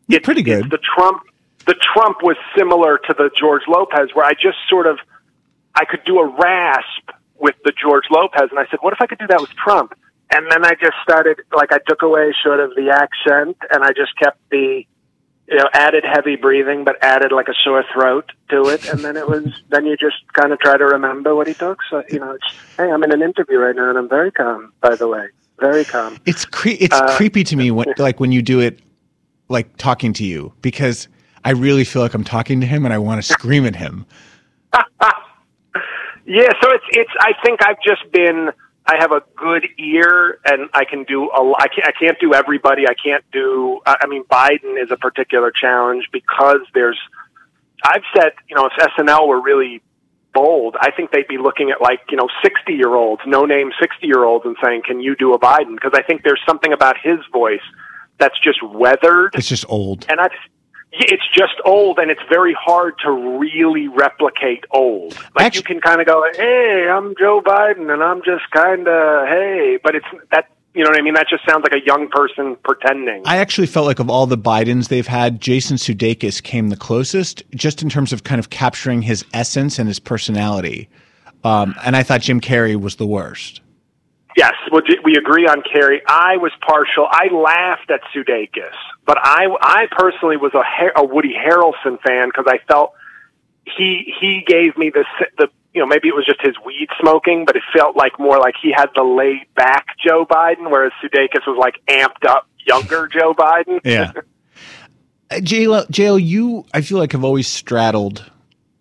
it's pretty good. It's the Trump, the Trump was similar to the George Lopez, where I just sort of, I could do a rasp with the George Lopez, and I said, "What if I could do that with Trump?" And then I just started, like, I took away sort of the accent, and I just kept the. You know, added heavy breathing, but added like a sore throat to it. And then it was, then you just kind of try to remember what he talks. So, you know, it's, hey, I'm in an interview right now and I'm very calm, by the way, very calm. It's cre- it's uh, creepy to me when, like when you do it, like talking to you, because I really feel like I'm talking to him and I want to scream at him. Yeah. So it's, it's, I think I've just been, I have a good ear, and I can do a. I can't, I can't do everybody. I can't do. I mean, Biden is a particular challenge because there's. I've said, you know, if S N L were really bold, I think they'd be looking at like, you know, sixty-year-olds, no-name sixty-year-olds, and saying, "Can you do a Biden?" Because I think there's something about his voice that's just weathered. It's just old, and I. It's just old, and it's very hard to really replicate old. Like, actually, you can kind of go, hey, I'm Joe Biden, and I'm just kind of, hey. But it's that, you know what I mean? That just sounds like a young person pretending. I actually felt like of all the Bidens they've had, Jason Sudeikis came the closest, just in terms of kind of capturing his essence and his personality. Um, and I thought Jim Carrey was the worst. Yes, we agree on Carrey. I was partial. I laughed at Sudeikis, but I, I personally was a, a Woody Harrelson fan because I felt he he gave me the the you know, maybe it was just his weed smoking, but it felt like more like he had the laid back Joe Biden, whereas Sudeikis was like amped up younger Joe Biden. Yeah, J L, J L, you I feel like have always straddled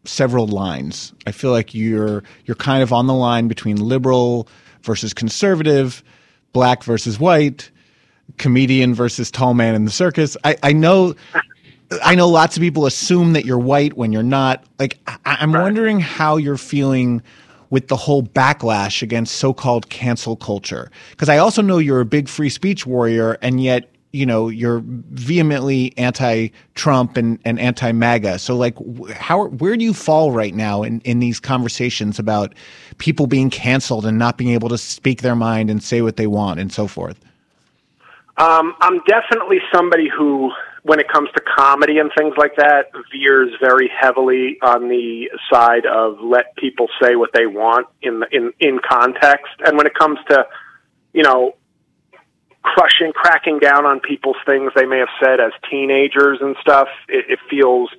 several lines. I feel like you're you're kind of on the line between liberal versus conservative, black versus white, comedian versus tall man in the circus. I, I know, I know lots of people assume that you're white when you're not. Like, I, I'm right. wondering how you're feeling with the whole backlash against so-called cancel culture. Because I also know you're a big free speech warrior, and yet, you know, you're vehemently anti-Trump and, and anti-MAGA. So, like, how, where do you fall right now in, in these conversations about people being canceled and not being able to speak their mind and say what they want and so forth? Um, I'm definitely somebody who, when it comes to comedy and things like that, veers very heavily on the side of let people say what they want in the, in, in context. And when it comes to, you know, crushing, cracking down on people's things they may have said as teenagers and stuff, it, it feels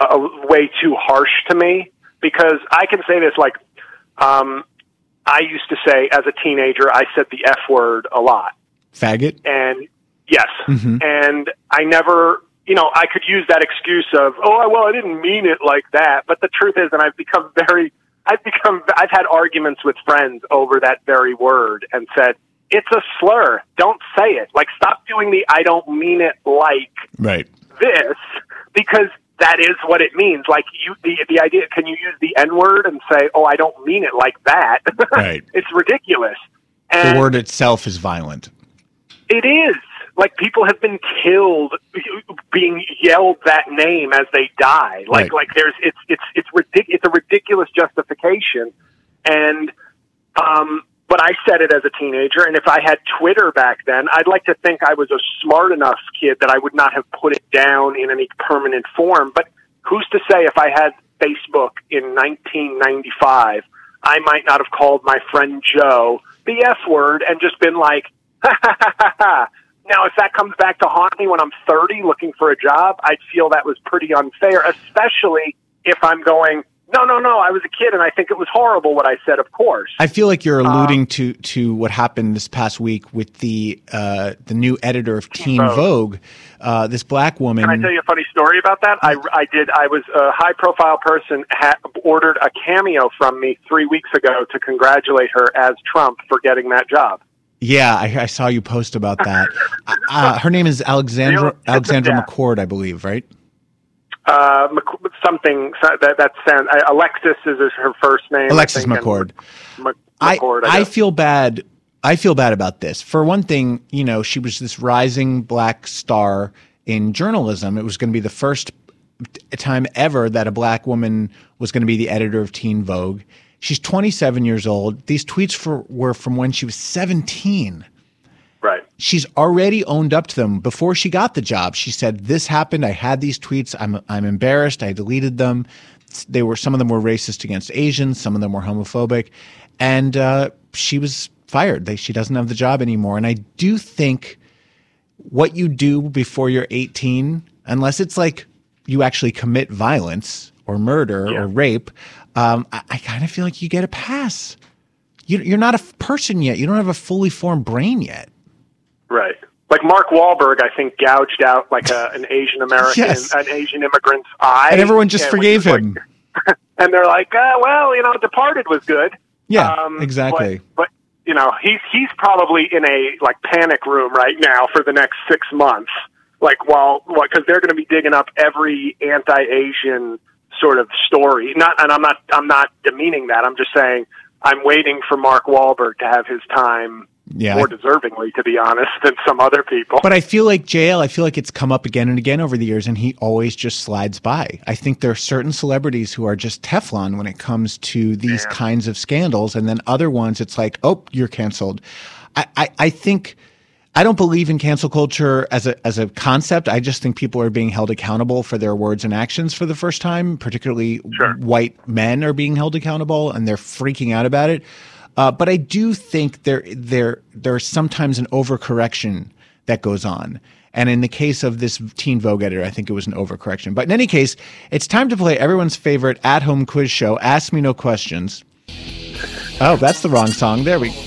uh, way too harsh to me, because I can say this, like, um, I used to say as a teenager, I said the F word a lot. Faggot? And yes. Mm-hmm. And I never you know, I could use that excuse of, oh, well, I didn't mean it like that. But the truth is, and I've become very, I've become, I've had arguments with friends over that very word and said, it's a slur. Don't say it. Like, stop doing the I don't mean it like right. this, because that is what it means. Like, you, the, the idea, can you use the N-word and say, oh, I don't mean it like that? Right. It's ridiculous. And the word itself is violent. It is. Like, people have been killed being yelled that name as they die. Like, right. like there's it's it's it's ridic- it's a ridiculous justification. And um, but I said it as a teenager. And if I had Twitter back then, I'd like to think I was a smart enough kid that I would not have put it down in any permanent form. But who's to say if I had Facebook in nineteen ninety-five, I might not have called my friend Joe the F word and just been like, ha ha ha ha ha. Now, if that comes back to haunt me when I'm thirty looking for a job, I'd feel that was pretty unfair, especially if I'm going, no, no, no, I was a kid and I think it was horrible what I said, of course. I feel like you're alluding um, to, to what happened this past week with the uh, the new editor of Teen Vogue, Vogue uh, this black woman. Can I tell you a funny story about that? I, I did. I was a high-profile person, ha- ordered a cameo from me three weeks ago to congratulate her as Trump for getting that job. Yeah, I, I saw you post about that. Uh, her name is Alexandra Alexandra yeah. McCord, I believe, right? Uh, McC- something so that that sounds. Uh, Alexis is her first name. Alexis I think, McCord. McC- McCord. I, I, I feel bad. I feel bad about this. For one thing, you know, she was this rising black star in journalism. It was going to be the first time ever that a black woman was going to be the editor of Teen Vogue. She's twenty-seven years old. These tweets for, were from when she was seventeen. Right. She's already owned up to them before she got the job. She said, "This happened. I had these tweets. I'm I'm embarrassed. I deleted them. They were some of them were racist against Asians. Some of them were homophobic." And uh, she was fired. They, she doesn't have the job anymore. And I do think what you do before you're eighteen, unless it's like you actually commit violence or murder yeah. or rape. Um, I, I kind of feel like you get a pass. You, you're not a f- person yet. You don't have a fully formed brain yet. Right. Like Mark Wahlberg, I think, gouged out like a, an Asian American, yes. an Asian immigrant's eye. And everyone just and forgave him. Like, and they're like, oh, well, you know, Departed was good. Yeah, um, exactly. But, but, you know, he's, he's probably in a like panic room right now for the next six months. Like, well, what, because they're going to be digging up every anti-Asian sort of story. Not, and I'm not, I'm not demeaning that. I'm just saying I'm waiting for Mark Wahlberg to have his time yeah, more I, deservingly, to be honest, than some other people. But I feel like J L, I feel like it's come up again and again over the years, and he always just slides by. I think there are certain celebrities who are just Teflon when it comes to these yeah. kinds of scandals. And then other ones, it's like, oh, you're canceled. I, I, I think, I don't believe in cancel culture as a as a concept. I just think people are being held accountable for their words and actions for the first time, particularly sure. white men are being held accountable, and they're freaking out about it. Uh, but I do think there there there's sometimes an overcorrection that goes on. And in the case of this Teen Vogue editor, I think it was an overcorrection. But in any case, it's time to play everyone's favorite at-home quiz show, Ask Me No Questions. Oh, that's the wrong song. There we go.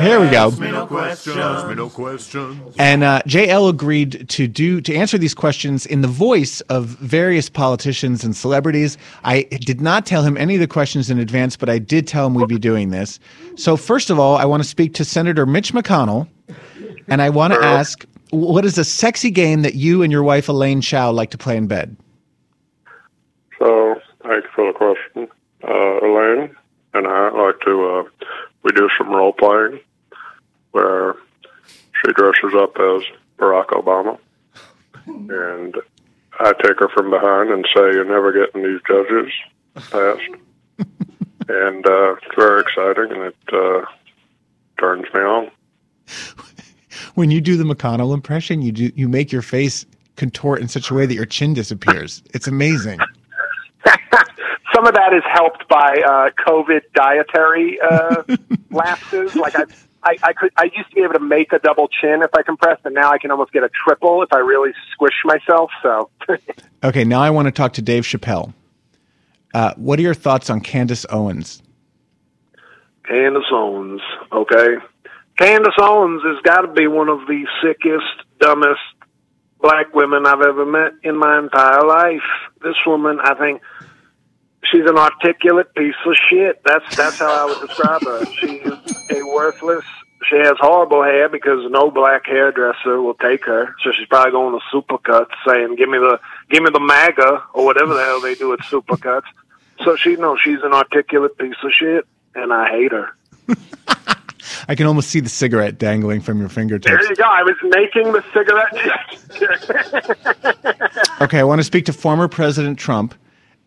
Here we go. Ask me no questions. Ask me no questions. And uh, J L agreed to do to answer these questions in the voice of various politicians and celebrities. I did not tell him any of the questions in advance, but I did tell him we'd be doing this. So first of all, I want to speak to Senator Mitch McConnell, and I want to ask, what is a sexy game that you and your wife Elaine Chao like to play in bed? So, thank you for the question, uh, Elaine, and I like to. Uh, We do some role playing where she dresses up as Barack Obama, and I take her from behind and say, "You're never getting these judges passed." And uh, it's very exciting, and it uh, turns me on. When you do the McConnell impression, you do you make your face contort in such a way that your chin disappears. It's amazing. Some of that is helped by uh, COVID dietary uh, lapses. Like I, I, I could, I used to be able to make a double chin if I compressed, and now I can almost get a triple if I really squish myself. So, okay, now I want to talk to Dave Chappelle. Uh, what are your thoughts on Candace Owens? Candace Owens, okay. Candace Owens has got to be one of the sickest, dumbest, black women I've ever met in my entire life. This woman, I think, she's an articulate piece of shit. That's that's how I would describe her. She's a worthless. She has horrible hair because no black hairdresser will take her. So she's probably going to Supercuts saying, "Give me the, give me the MAGA," or whatever the hell they do at Supercuts. So she knows she's an articulate piece of shit, and I hate her. I can almost see the cigarette dangling from your fingertips. There you go. I was making the cigarette. Okay, I want to speak to former President Trump,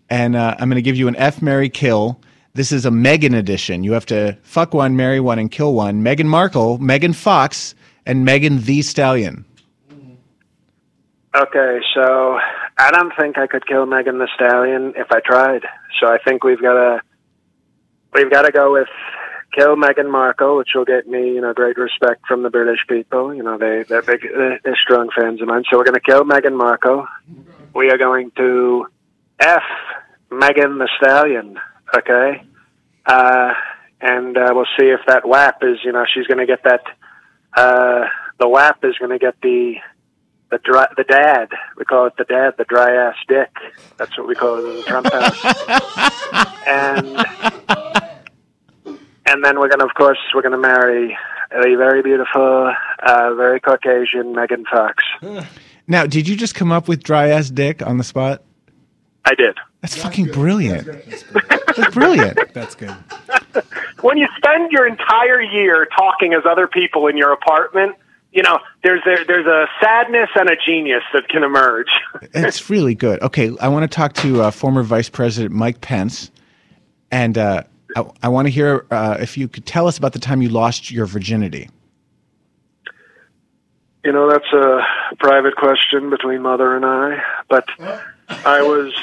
and uh, I'm going to give you an F, marry, kill. This is a Meghan edition. You have to fuck one, marry one, and kill one. Meghan Markle, Megan Fox, and Meghan Thee Stallion. Okay, so I don't think I could kill Meghan Thee Stallion if I tried. So I think we've got to we've got to go with kill Meghan Markle, which will get me, you know, great respect from the British people. You know, they they're big, they're strong fans of mine. So we're going to kill Meghan Markle. We are going to F Meghan Thee Stallion. Okay, uh, and uh, we'll see if that W A P is, you know, she's going to get that. Uh, the W A P is going to get the the dry, the dad. We call it the dad, the dry ass dick. That's what we call it in the Trump house. and and then we're going to, of course, we're going to marry a very beautiful, uh, very Caucasian Megan Fox. Now, did you just come up with dry ass dick on the spot? I did. That's, That's fucking good. brilliant. That's, That's, That's brilliant. That's good. When you spend your entire year talking as other people in your apartment, you know, there's a, there's a sadness and a genius that can emerge. It's really good. Okay, I want to talk to uh, former Vice President Mike Pence, and uh, I, I want to hear uh, if you could tell us about the time you lost your virginity. You know, that's a private question between Mother and I, but I was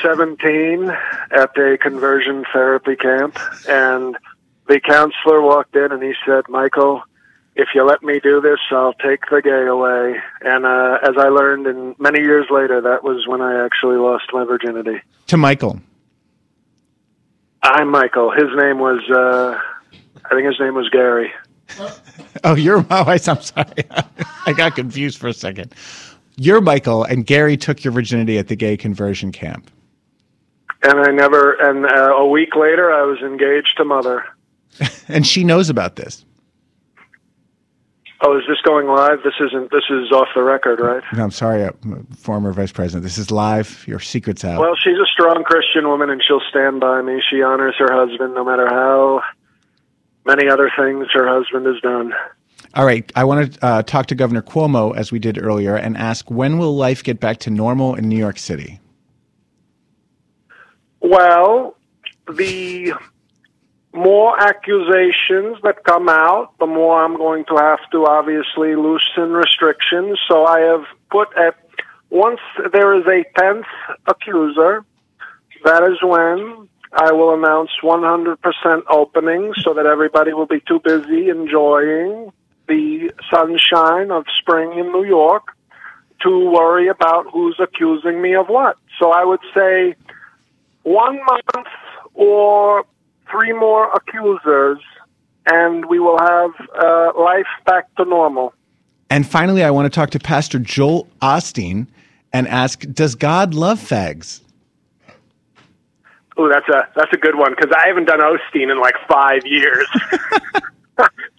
seventeen at a conversion therapy camp, and the counselor walked in and he said, "Michael, if you let me do this, I'll take the gay away." And uh, as I learned in many years later, that was when I actually lost my virginity. To Michael. I'm Michael. His name was, uh, I think his name was Gary. Oh, you're my wife. I'm sorry. I got confused for a second. You're Michael, and Gary took your virginity at the gay conversion camp. And I never, and uh, a week later, I was engaged to Mother. And she knows about this. Oh, is this going live? This isn't, this is off the record, right? No, I'm sorry, uh, former Vice President. This is live. Your secret's out. Well, she's a strong Christian woman, and she'll stand by me. She honors her husband no matter how many other things her husband has done. All right. I want to uh, talk to Governor Cuomo, as we did earlier, and ask, when will life get back to normal in New York City? Well, the more accusations that come out, the more I'm going to have to obviously loosen restrictions. So I have put a, once there is a tenth accuser, that is when I will announce one hundred percent opening, so that everybody will be too busy enjoying the sunshine of spring in New York to worry about who's accusing me of what. So I would say one month or three more accusers, and we will have uh, life back to normal. And finally, I want to talk to Pastor Joel Osteen and ask, does God love fags? Oh, that's a that's a good one, because I haven't done Osteen in like five years.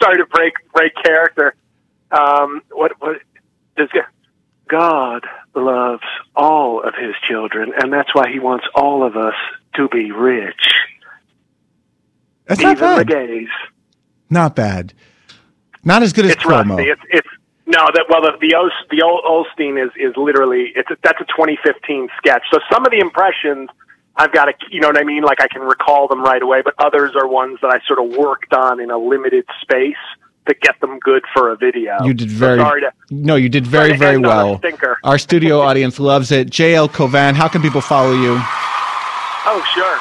Sorry to break break character. Um, what what does God, God loves all of His children, and that's why He wants all of us to be rich. That's even not bad. The gays. Not bad. Not as good as it's promo. Rusty. It's it's no that well the the, o, the old Osteen is is literally it's a, that's a twenty fifteen sketch. So some of the impressions, I've got to, you know what I mean? Like, I can recall them right away, but others are ones that I sort of worked on in a limited space to get them good for a video. You did very, so sorry to, no, you did very, very well. Our studio audience loves it. J L Cauvin, how can people follow you? Oh, sure.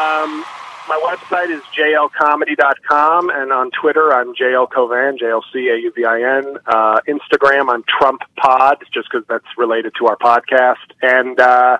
Um, my website is j l comedy dot com, and on Twitter, I'm J L Cauvin, J L C A U V I N. Uh, Instagram, I'm Trump Pod, just because that's related to our podcast. And, uh,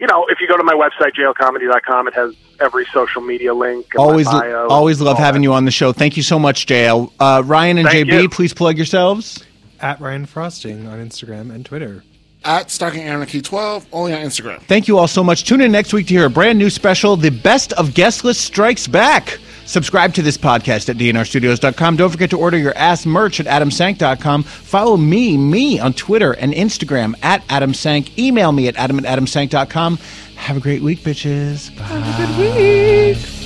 you know, if you go to my website, j l comedy dot com, it has every social media link. Always, bio, always love having that. You on the show. Thank you so much, J L. Uh, Ryan and Thank J B, you. Please plug yourselves. at Ryan Frostig on Instagram and Twitter. At Stocking Anarchy twelve, only on Instagram. Thank you all so much. Tune in next week to hear a brand new special, The Best of Guest List Strikes Back. Subscribe to this podcast at D N R studios dot com. Don't forget to order your ass merch at adam sank dot com. Follow me, me on Twitter and Instagram at Adam Sank. Email me at adam at adam sank dot com. Have a great week, bitches. Bye. Have a good week.